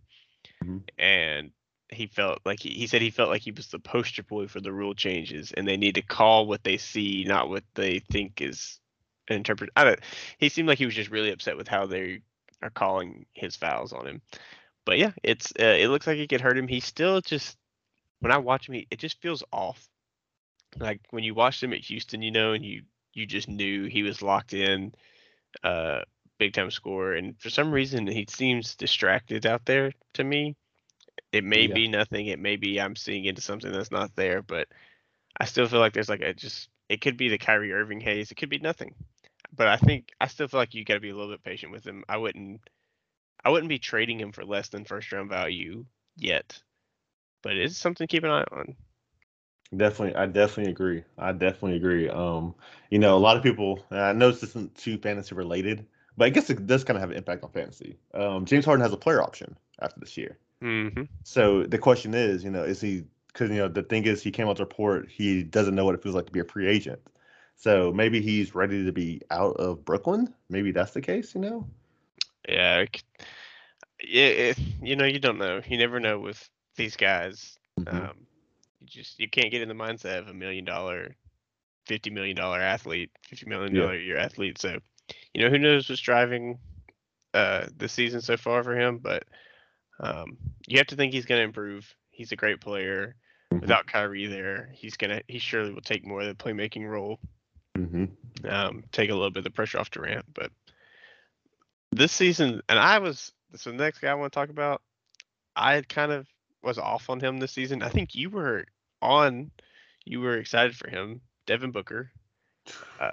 Mm-hmm. And he felt like he said he was the poster boy for the rule changes, and they need to call what they see, not what they think is interpreted. He seemed like he was just really upset with how they are calling his fouls on him. But yeah, it's it looks like it could hurt him. He still just, when I watch him, it just feels off. Like when you watched him at Houston, and you just knew he was locked in, big time scorer. And for some reason, he seems distracted out there to me. It may be nothing. It may be I'm seeing into something that's not there, but I still feel like there's it could be the Kyrie Irving haze. It could be nothing, but I still feel like you got to be a little bit patient with him. I wouldn't be trading him for less than first round value yet, but it's something to keep an eye on. Definitely. I definitely agree. A lot of people, I know this isn't too fantasy related, but I guess it does kind of have an impact on fantasy. James Harden has a player option after this year. Mm-hmm. So the question is, is he, because the thing is, he came out to report he doesn't know what it feels like to be a free agent. So maybe he's ready to be out of Brooklyn. Maybe that's the case. Yeah, you don't know. You never know with these guys. Mm-hmm. You can't get in the mindset of $1 million, $50 million athlete, $50 million a year athlete. So who knows what's driving the season so far for him, but. You have to think he's going to improve. He's a great player. Mm-hmm. Without Kyrie there, he surely will take more of the playmaking role. Mm-hmm. Take a little bit of the pressure off Durant, but this season, and so the next guy I want to talk about, I kind of was off on him this season. I think you were excited for him, Devin Booker.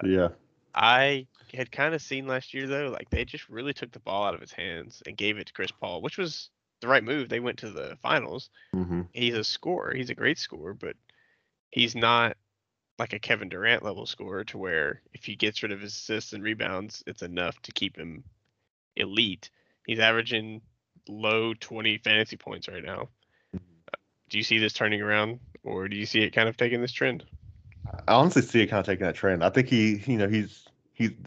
Yeah. I had kind of seen last year, though, like they just really took the ball out of his hands and gave it to Chris Paul, which was the right move. They went to the finals. Mm-hmm. He's a scorer. He's a great scorer, but he's not like a Kevin Durant level scorer to where if he gets rid of his assists and rebounds, it's enough to keep him elite. He's averaging low 20 fantasy points right now. Do you see this turning around, or do you see it kind of taking this trend? I honestly see it kind of taking that trend. I think he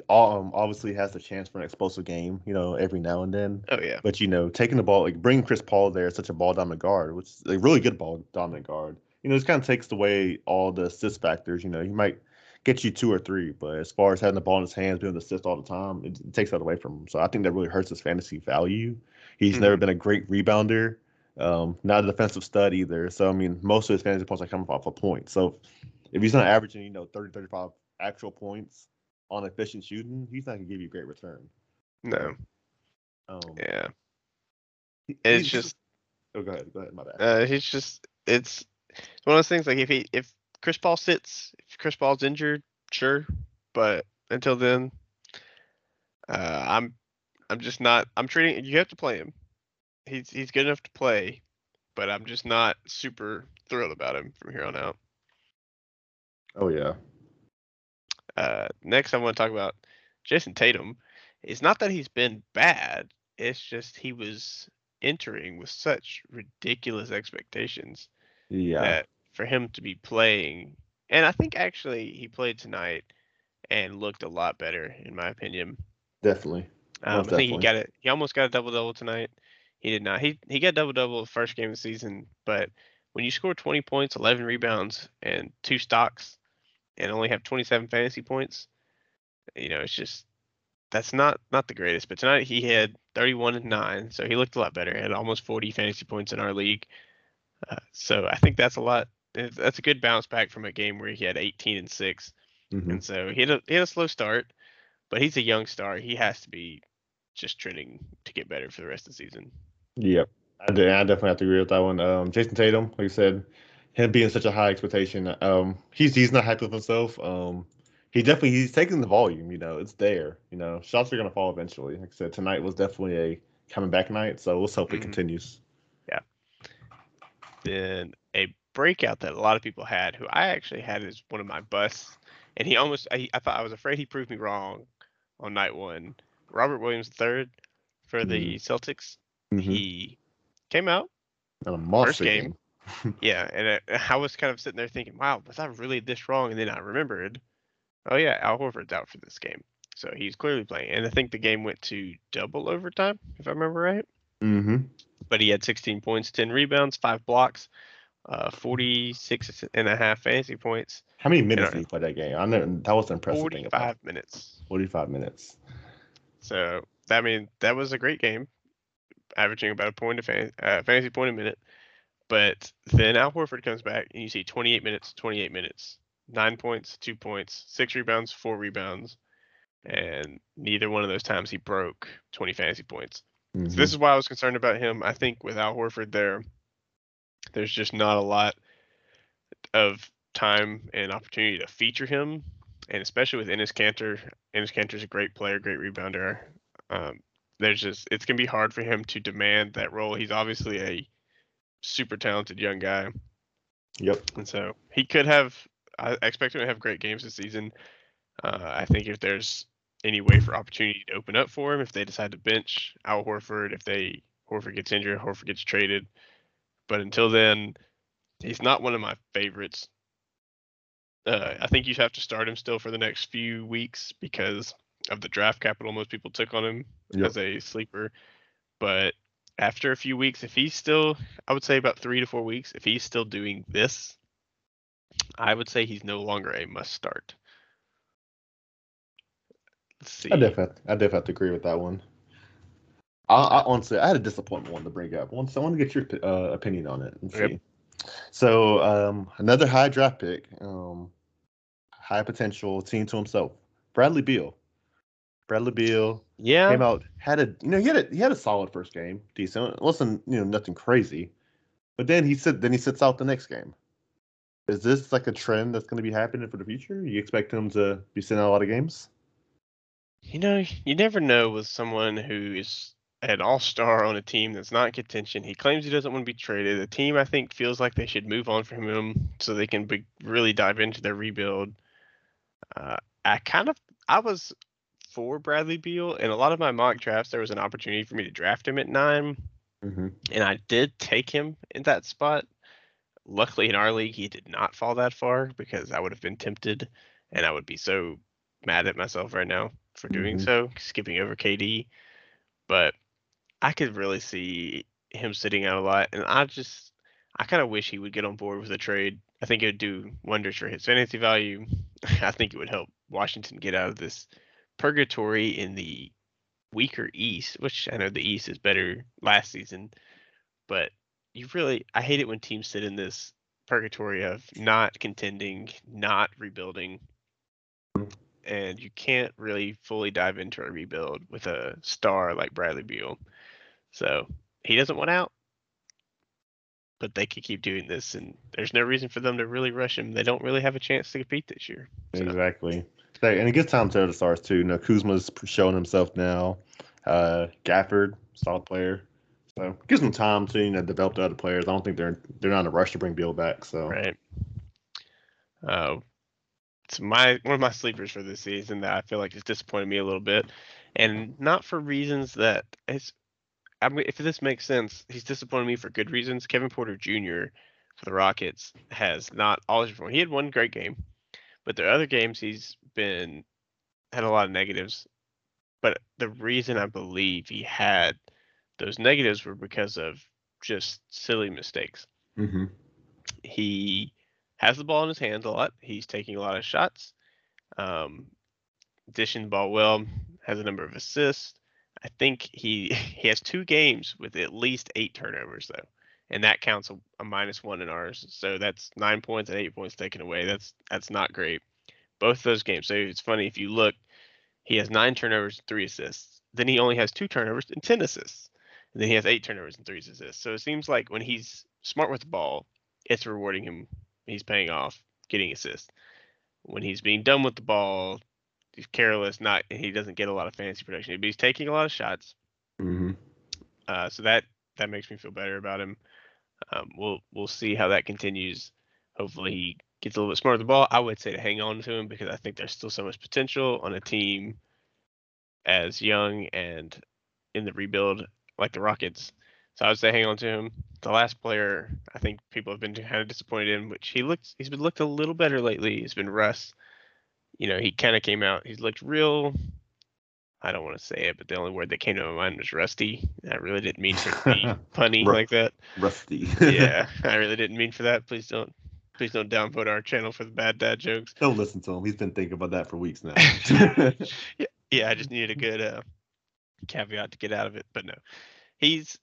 obviously has the chance for an explosive game, every now and then. Oh yeah. But taking the ball, like bringing Chris Paul there, such a ball dominant guard, which is a really good ball dominant guard. This kind of takes away all the assist factors. He might get you two or three, but as far as having the ball in his hands, being able to assist all the time, it takes that away from him. So I think that really hurts his fantasy value. He's never been a great rebounder, not a defensive stud either. So most of his fantasy points are coming off a point. So if he's not averaging, 30, 35 actual points on efficient shooting, he's not going to give you a great return. No. Yeah. It's just... Oh, go ahead. My bad. He's just... It's one of those things, like, if Chris Paul sits, if Chris Paul's injured, sure. But until then, I'm just not... I'm treating... You have to play him. He's good enough to play, but I'm just not super thrilled about him from here on out. Oh, yeah. Next, I want to talk about Jason Tatum. It's not that he's been bad. It's just he was entering with such ridiculous expectations. Yeah. That for him to be playing, and I think actually he played tonight and looked a lot better, in my opinion. Definitely. I think he got it. He almost got a double-double tonight. He did not. He got double-double the first game of the season, but when you score 20 points, 11 rebounds, and 2 stocks, and only have 27 fantasy points, it's just, that's not the greatest. But tonight he had 31 and 9, so he looked a lot better. He had almost 40 fantasy points in our league, so I think that's a lot. That's a good bounce back from a game where he had 18 and 6, and so he had a slow start. But he's a young star. He has to be just trending to get better for the rest of the season. Yep, I definitely have to agree with that one. Jason Tatum, like you said. Him being such a high expectation, he's not hyped with himself. He's taking the volume. It's there. Shots are gonna fall eventually. Like I said, tonight was definitely a coming back night. So let's hope it continues. Yeah. Then a breakout that a lot of people had, who I actually had as one of my busts, and he almost, I was afraid he proved me wrong on night one. Robert Williams III for the Celtics. He came out on a monster first game. Yeah, and I was kind of sitting there thinking, wow, was I really this wrong? And then I remembered, oh yeah, Al Horford's out for this game. So he's clearly playing. And I think the game went to double overtime, if I remember right. But he had 16 points, 10 rebounds, 5 blocks, 46 and a half fantasy points. How many minutes did he play that game? That was an impressive 45 thing about. Minutes. 45 minutes. So, that was a great game, averaging about a point fantasy point a minute. But then Al Horford comes back, and you see 28 minutes, 9 points, 2 points, 6 rebounds, 4 rebounds, and neither one of those times he broke 20 fantasy points. So this is why I was concerned about him. I think with Al Horford there's just not a lot of time and opportunity to feature him, and especially with Enes Kanter. Enes Kanter's a great player, great rebounder. It's going to be hard for him to demand that role. He's obviously a super talented young guy. Yep. And so he could have, I expect him to have great games this season. I think if there's any way for opportunity to open up for him, if they decide to bench Al Horford, Horford gets injured, Horford gets traded. But until then, he's not one of my favorites. I think you have to start him still for the next few weeks because of the draft capital most people took on him as a sleeper. But after a few weeks, if he's still, I would say about 3 to 4 weeks, if he's still doing this, I would say he's no longer a must start. Let's see. I definitely have to agree with that one. I honestly, I had a disappointment one to bring up. I want to get your opinion on it and see. So another high draft pick, high potential, team to himself, Bradley Beal. Bradley Beal. Yeah. Came out, had a, you know, he had a solid first game, decent. It wasn't, you know, nothing crazy. But then he sits out the next game. Is this like a trend that's going to be happening for the future? You expect him to be sitting out a lot of games? You know, you never know with someone who is an all-star on a team that's not in contention. He claims he doesn't want to be traded. The team, I think, feels like they should move on from him so they can really dive into their rebuild. I was for Bradley Beal. In a lot of my mock drafts, there was an opportunity for me to draft him at 9. Mm-hmm. And I did take him in that spot. Luckily, in our league, he did not fall that far because I would have been tempted, and I would be so mad at myself right now for doing so, skipping over KD. But I could really see him sitting out a lot, and I kind of wish he would get on board with a trade. I think it would do wonders for his fantasy value. I think it would help Washington get out of this purgatory in the weaker East, which I know the East is better last season, but I hate it when teams sit in this purgatory of not contending, not rebuilding, and you can't really fully dive into a rebuild with a star like Bradley Beal. So he doesn't want out, but they could keep doing this, and there's no reason for them to really rush him. They don't really have a chance to compete this year. So. Exactly. And it gets time to the stars, too. You know, Kuzma's showing himself now. Gafford, solid player. So it gives them time to, you know, develop the other players. I don't think they're not in a rush to bring Beal back. So right. It's one of my sleepers for this season that I feel like has disappointed me a little bit, and not for reasons that if this makes sense, he's disappointed me for good reasons. Kevin Porter Jr. for the Rockets has not always performed. He had one great game, but the other games he's had a lot of negatives. But the reason I believe he had those negatives were because of just silly mistakes. Mm-hmm. He has the ball in his hands a lot. He's taking a lot of shots, dishing the ball well, has a number of assists. I think he has 2 games with at least 8 turnovers, though, and that counts a -1 in ours. So that's 9 points and 8 points taken away. That's not great. Both those games. So it's funny, if you look, he has 9 turnovers and 3 assists. Then he only has 2 turnovers and 10 assists. And then he has 8 turnovers and 3 assists. So it seems like when he's smart with the ball, it's rewarding him. He's paying off, getting assists. When he's being dumb with the ball, he's careless, he doesn't get a lot of fantasy production. But he's taking a lot of shots. Mm-hmm. So that makes me feel better about him. We'll see how that continues. Hopefully he gets a little bit smarter with the ball. I would say to hang on to him because I think there's still so much potential on a team as young and in the rebuild like the Rockets. So I would say hang on to him. The last player I think people have been kind of disappointed in, which he's been looked a little better lately, has been Russ. You know, he kind of came out. He's looked real. I don't want to say it, but the only word that came to my mind was rusty. I really didn't mean for it to be punny like that. Rusty. Yeah, I really didn't mean for that. Please don't downvote our channel for the bad dad jokes. Don't listen to him. He's been thinking about that for weeks now. Yeah, I just needed a good caveat to get out of it, but no. He's,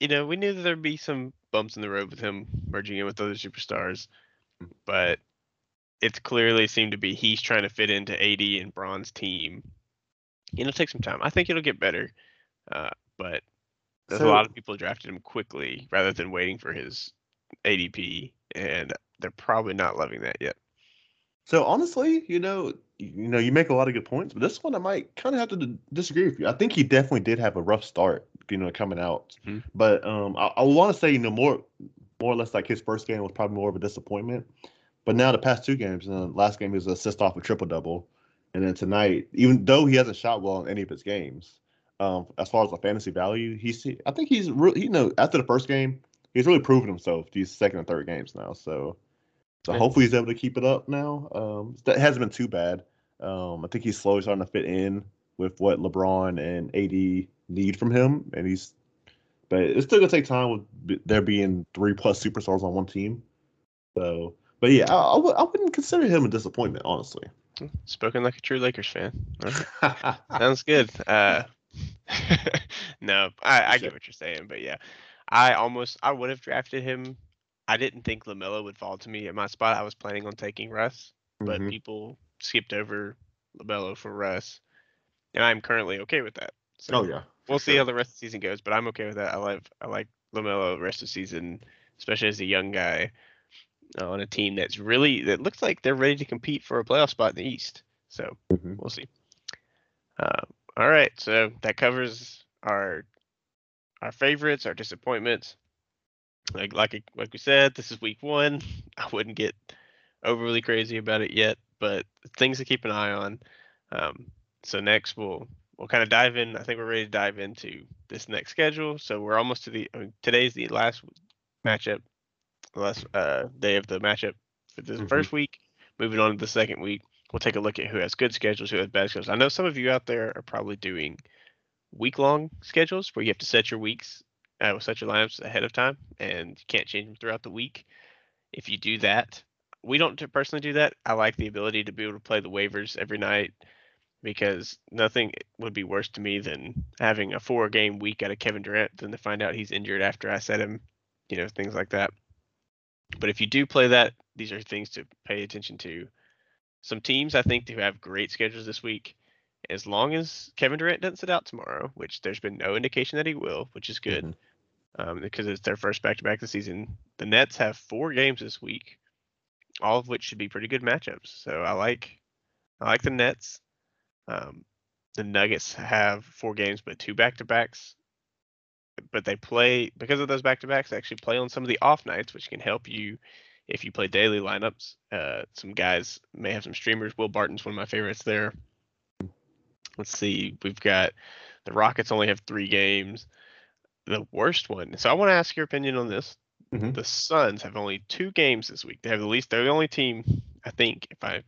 you know, we knew that there'd be some bumps in the road with him merging in with other superstars, but it clearly seemed to be he's trying to fit into AD and Bron's team. It'll take some time. I think it'll get better, but there's a lot of people drafted him quickly rather than waiting for his ADP, and they're probably not loving that yet. So honestly, you know, you make a lot of good points, but this one I might kind of have to disagree with you. I think he definitely did have a rough start, you know, coming out. Mm-hmm. But I want to say, you know, more or less like his first game was probably more of a disappointment. But now the past 2 games, and the last game he was an assist off a triple-double. And then tonight, even though he hasn't shot well in any of his games, as far as the fantasy value, I think he's really, you know, after the first game, he's really proven himself these second and third games now. So hopefully he's able to keep it up now. That hasn't been too bad. I think he's slowly starting to fit in with what LeBron and AD need from him, but it's still gonna take time with there being 3+ superstars on one team. So, but yeah, I wouldn't consider him a disappointment, honestly. Spoken like a true Lakers fan. Right. Sounds good. No, I get what you're saying, but yeah, I would have drafted him. I didn't think LaMelo would fall to me at my spot. I was planning on taking Russ, but people skipped over LaMelo for Russ. and I'm currently okay with that. So we'll see how the rest of the season goes, but I'm okay with that. I like LaMelo the rest of the season, especially as a young guy on a team that's really that looks like they're ready to compete for a playoff spot in the East. So we'll see. All right, so that covers our favorites, our disappointments. Like we said, this is week one. I wouldn't get overly crazy about it yet, but things to keep an eye on. So next we'll kind of dive in. I think we're ready to dive into this next schedule. So we're almost to today's the last matchup, day of the matchup for the first week. Moving on to the second week, we'll take a look at who has good schedules, who has bad schedules. I know some of you out there are probably doing week-long schedules where you have to set your weeks, set your lineups ahead of time, and you can't change them throughout the week. If you do that, we don't personally do that. I like the ability to be able to play the waivers every night, because nothing would be worse to me than having a 4-game week out of Kevin Durant than to find out he's injured after I set him, things like that. But if you do play that, these are things to pay attention to. Some teams, I think, who have great schedules this week, as long as Kevin Durant doesn't sit out tomorrow, which there's been no indication that he will, which is good because it's their first back-to-back this season. The Nets have 4 games this week, all of which should be pretty good matchups. So I like the Nets. The Nuggets have 4 games, but 2 back-to-backs. But they play, because of those back-to-backs, they actually play on some of the off nights, which can help you if you play daily lineups. Some guys may have some streamers. Will Barton's one of my favorites there. Let's see. We've got the Rockets only have 3 games. The worst one. So I want to ask your opinion on this. The Suns have only 2 games this week. They have the least. They're the only team, I think, if I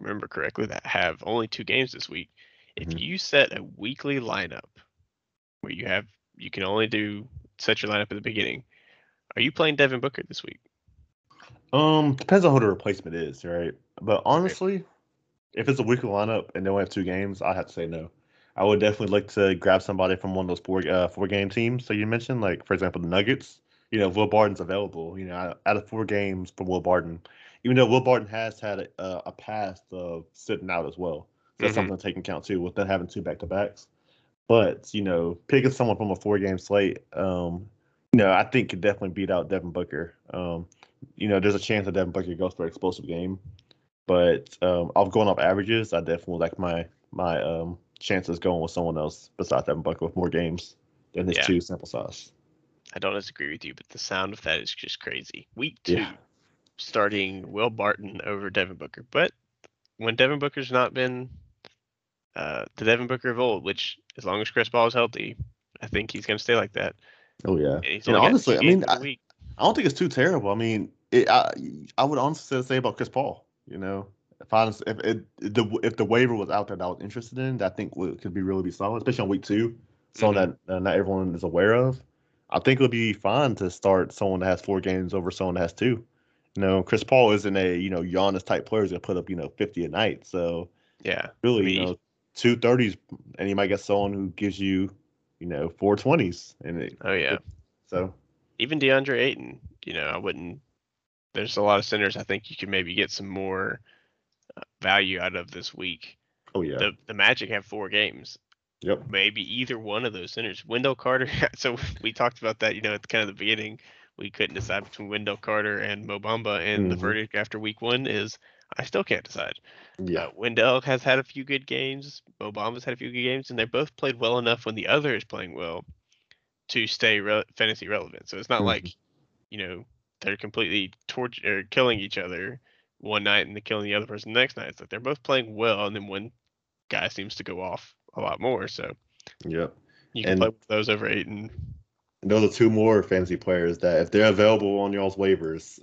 remember correctly, that have only 2 games this week. If you set a weekly lineup where you can only set your lineup at the beginning, are you playing Devin Booker this week? Depends on who the replacement is, right? But honestly, if it's a weekly lineup and they only have 2 games, I have to say no. I would definitely like to grab somebody from one of those 4-game teams. So you mentioned, like, for example, the Nuggets. Will Barton's available. Out of 4 games from Will Barton, even though Will Barton has had a past of sitting out as well. So that's something to take into account too, with them having 2 back-to-backs. But picking someone from a 4-game slate, I think could definitely beat out Devin Booker. There's a chance that Devin Booker goes for an explosive game. But going off averages, I definitely like my chances going with someone else besides Devin Booker with more games than his 2 sample size. I don't disagree with you, but the sound of that is just crazy. Week 2, starting Will Barton over Devin Booker. But when Devin Booker's not been the Devin Booker of old, which as long as Chris Paul is healthy, I think he's going to stay like that. Oh, yeah. And honestly, I don't think it's too terrible. I would honestly say about Chris Paul, if the waiver was out there that I was interested in, that I think could be solid, especially on week 2, someone that not everyone is aware of. I think it would be fine to start someone that has 4 games over someone that has 2. Chris Paul isn't a Giannis type player who's gonna put up 50 a night. So really 2 30s, and you might get someone who gives you 4 20s. So even DeAndre Ayton, I wouldn't. There's a lot of centers I think you could maybe get some more value out of this week. Oh, yeah. The Magic have 4 games. Yep. Maybe either one of those centers. Wendell Carter. So we talked about that, at kind of the beginning. We couldn't decide between Wendell Carter and Mo Bamba, and the verdict after week 1 is I still can't decide. Yeah. Wendell has had a few good games. Mo Bamba's had a few good games, and they both played well enough when the other is playing well to stay fantasy relevant. So it's not like, they're completely killing each other one night and they're killing the other person the next night. It's like they're both playing well, and then one guy seems to go off a lot more. So you can play with those over 8. And those are 2 more fantasy players that if they're available on y'all's waivers,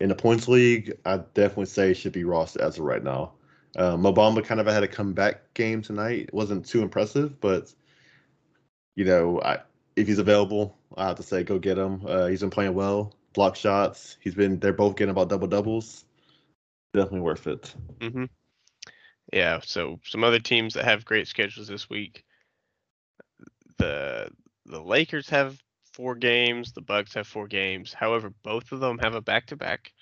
in the points league, I definitely say should be rostered as of right now. Mo Bamba kind of had a comeback game tonight. It wasn't too impressive, but if he's available, I have to say go get him. He's been playing well. Block shots. They're both getting about double doubles. Definitely worth it. Yeah. So some other teams that have great schedules this week. The Lakers have 4 games. The Bucks have 4 games. However, both of them have a back to back.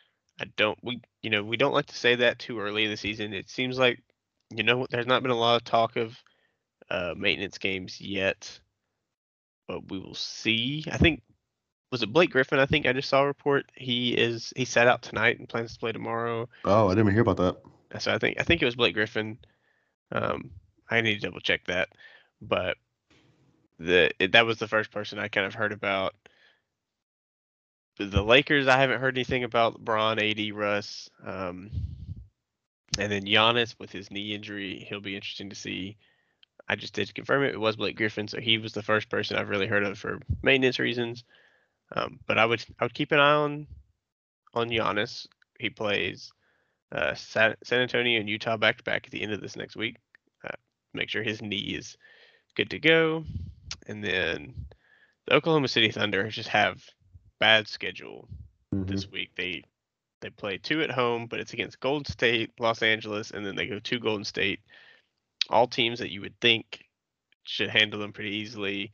We don't like to say that too early in the season. It seems like you know, there's not been a lot of talk of maintenance games yet, but we will see. I think, was it Blake Griffin? I think I just saw a report. He sat out tonight and plans to play tomorrow. Oh, I didn't even hear about that. So I think it was Blake Griffin. I need to double check that, but that was the first person I kind of heard about. The Lakers, I haven't heard anything about. LeBron, AD, Russ, and then Giannis with his knee injury. He'll be interesting to see. I just did confirm it. It was Blake Griffin, so he was the first person I've really heard of for maintenance reasons. But I would keep an eye on Giannis. He plays San Antonio and Utah back-to-back at the end of this next week. Make sure his knee is good to go. And then the Oklahoma City Thunder just have bad schedule this week. They play two at home, but it's against Golden State, Los Angeles, and then they go to Golden State. All teams that you would think should handle them pretty easily,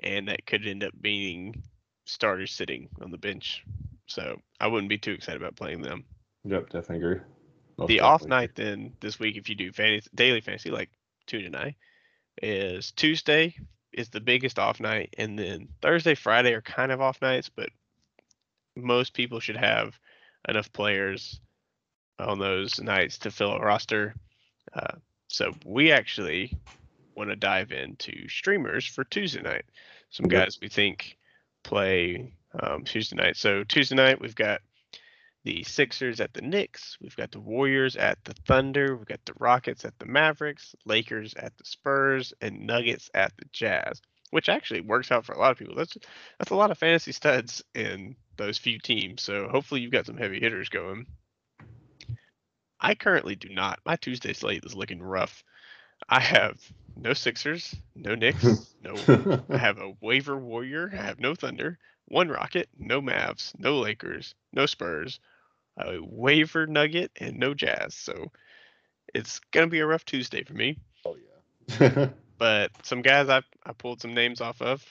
and that could end up being starters sitting on the bench. So I wouldn't be too excited about playing them. Yep, definitely agree. The off night then this week, if you do daily fantasy like Tuna and I, is Tuesday is the biggest off night, and then Thursday, Friday are kind of off nights, but most people should have enough players on those nights to fill a roster. So we actually want to dive into streamers for Tuesday night. Some guys we think play Tuesday night. So Tuesday night, we've got the Sixers at the Knicks. We've got the Warriors at the Thunder. We've got the Rockets at the Mavericks, Lakers at the Spurs, and Nuggets at the Jazz, which actually works out for a lot of people. That's a lot of fantasy studs in those few teams. So hopefully you've got some heavy hitters going. I currently do not. My Tuesday slate is looking rough. I have no Sixers, no Knicks, no. I have a waiver warrior. I have no Thunder, one Rocket, no Mavs, no Lakers, no Spurs, a waiver Nugget, and no Jazz. So it's going to be a rough Tuesday for me. Oh, yeah. But some guys I pulled some names off of.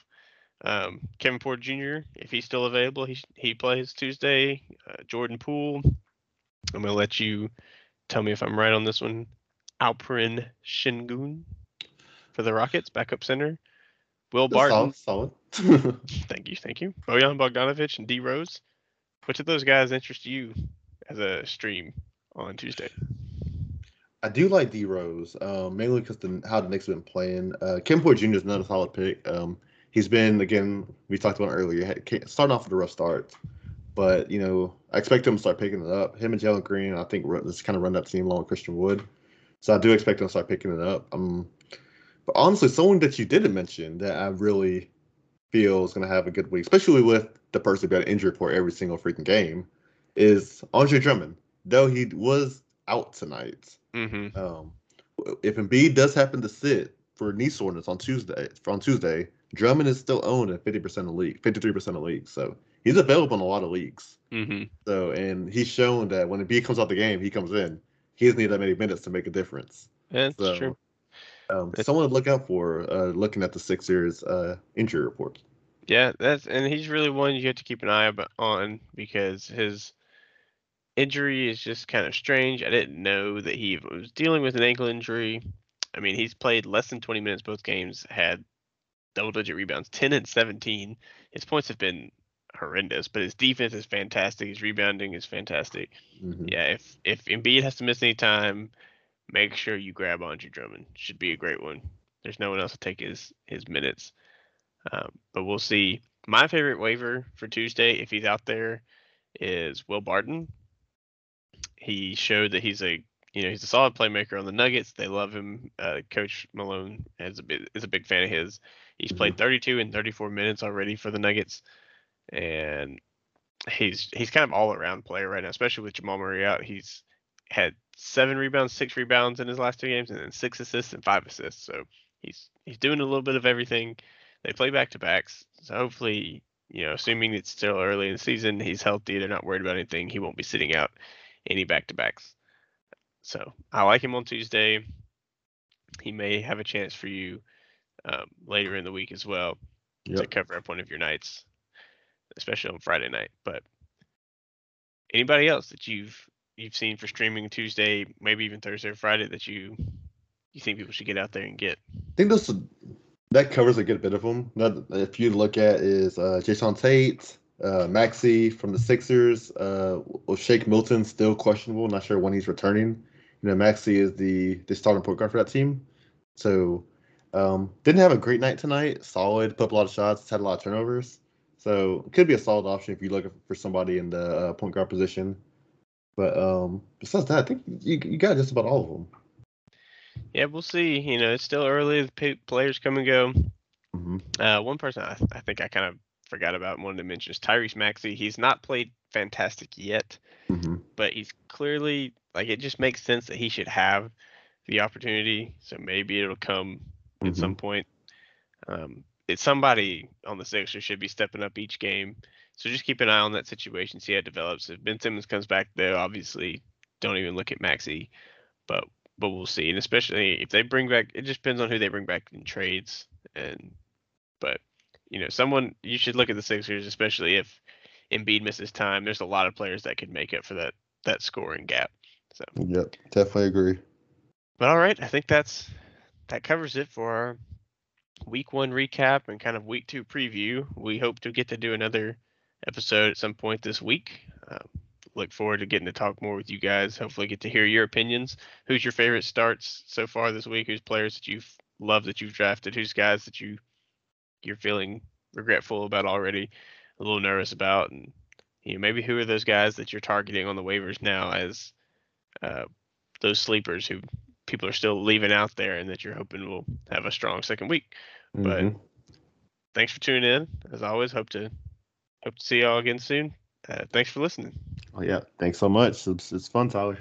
Kevin Porter Jr., if he's still available, he plays Tuesday. Jordan Poole. I'm going to let you tell me if I'm right on this one. Alperen Şengün for the Rockets, backup center. Will Barton. Solid. Thank you. Bojan Bogdanovic and D. Rose. Which of those guys interest you as a stream on Tuesday? I do like D. Rose, mainly because how the Knicks have been playing. Kevin Porter Jr. is another solid pick. He's been, again, we talked about earlier, starting off with a rough start. But, you know, I expect him to start picking it up. Him and Jalen Green, I think, this kind of run that team along with Christian Wood. So I do expect him to start picking it up. But honestly, someone that you didn't mention that I really feel is going to have a good week, especially with the person who got injured for every single freaking game, is Andre Drummond, though he was out tonight. Mm-hmm. If Embiid does happen to sit for knee soreness on Tuesday, Drummond is still owned at 50% of the league, 53% of the league. So he's available in a lot of leagues. Mm-hmm. So, and he's shown that when Embiid comes out the game, he comes in. He doesn't need that many minutes to make a difference. That's true. Someone to look out for looking at the Sixers injury report. Yeah, and he's really one you have to keep an eye on because his injury is just kind of strange. I didn't know that he was dealing with an ankle injury. I mean, he's played less than 20 minutes both games, had double-digit rebounds, 10 and 17. His points have been horrendous, but his defense is fantastic. His rebounding is fantastic. Mm-hmm. Yeah, if Embiid has to miss any time, make sure you grab Andre Drummond. Should be a great one. There's no one else to take his minutes. But we'll see. My favorite waiver for Tuesday, if he's out there, is Will Barton. He showed that he's a solid playmaker on the Nuggets. They love him. Coach Malone is a big fan of his. He's played 32 and 34 minutes already for the Nuggets. And he's kind of all around player right now, especially with Jamal Murray out. He's had 7 rebounds, 6 rebounds in his last 2 games, and then 6 assists and 5 assists. So he's doing a little bit of everything. They play back to backs, so hopefully, you know, assuming it's still early in the season, he's healthy. They're not worried about anything. He won't be sitting out any back to backs. So I like him on Tuesday. He may have a chance for you later in the week as well to cover up one of your nights, especially on Friday night. But anybody else that you've seen for streaming Tuesday, maybe even Thursday or Friday, that you you think people should get out there and get? I think this that covers a good bit of them. Now, if you look at is Jason Tate, Maxey from the Sixers, Shake Milton still questionable, not sure when he's returning. You know, Maxey is the starting point guard for that team. So didn't have a great night tonight. Solid, put up a lot of shots, had a lot of turnovers. So could be a solid option if you're looking for somebody in the point guard position. But besides that, I think you got just about all of them. Yeah, we'll see. You know, it's still early. The players come and go. Mm-hmm. One person I think I kind of forgot about and wanted to mention is Tyrese Maxey. He's not played fantastic yet, mm-hmm. but he's clearly, like, it just makes sense that he should have the opportunity. So maybe it'll come mm-hmm. at some point. It's somebody on the Sixers should be stepping up each game. So just keep an eye on that situation, see how it develops. If Ben Simmons comes back, though, obviously don't even look at Maxey, but we'll see. And especially if they bring back, it just depends on who they bring back in trades. But you know, someone you should look at the Sixers, especially if Embiid misses time. There's a lot of players that could make up for that scoring gap. So yep, definitely agree. But all right, I think that covers it for our Week 1 recap and kind of Week 2 preview. We hope to get to do another episode at some point this week. Look forward to getting to talk more with you guys. Hopefully get to hear your opinions. Who's your favorite starts so far this week? Who's players that you've loved that you've drafted? Who's guys that you're feeling regretful about already, a little nervous about? And you know, maybe who are those guys that you're targeting on the waivers now as those sleepers who people are still leaving out there and that you're hoping will have a strong second week. Mm-hmm. But thanks for tuning in. As always, hope to see y'all again soon. Thanks for listening. Oh yeah. Thanks so much. It's fun, Tyler.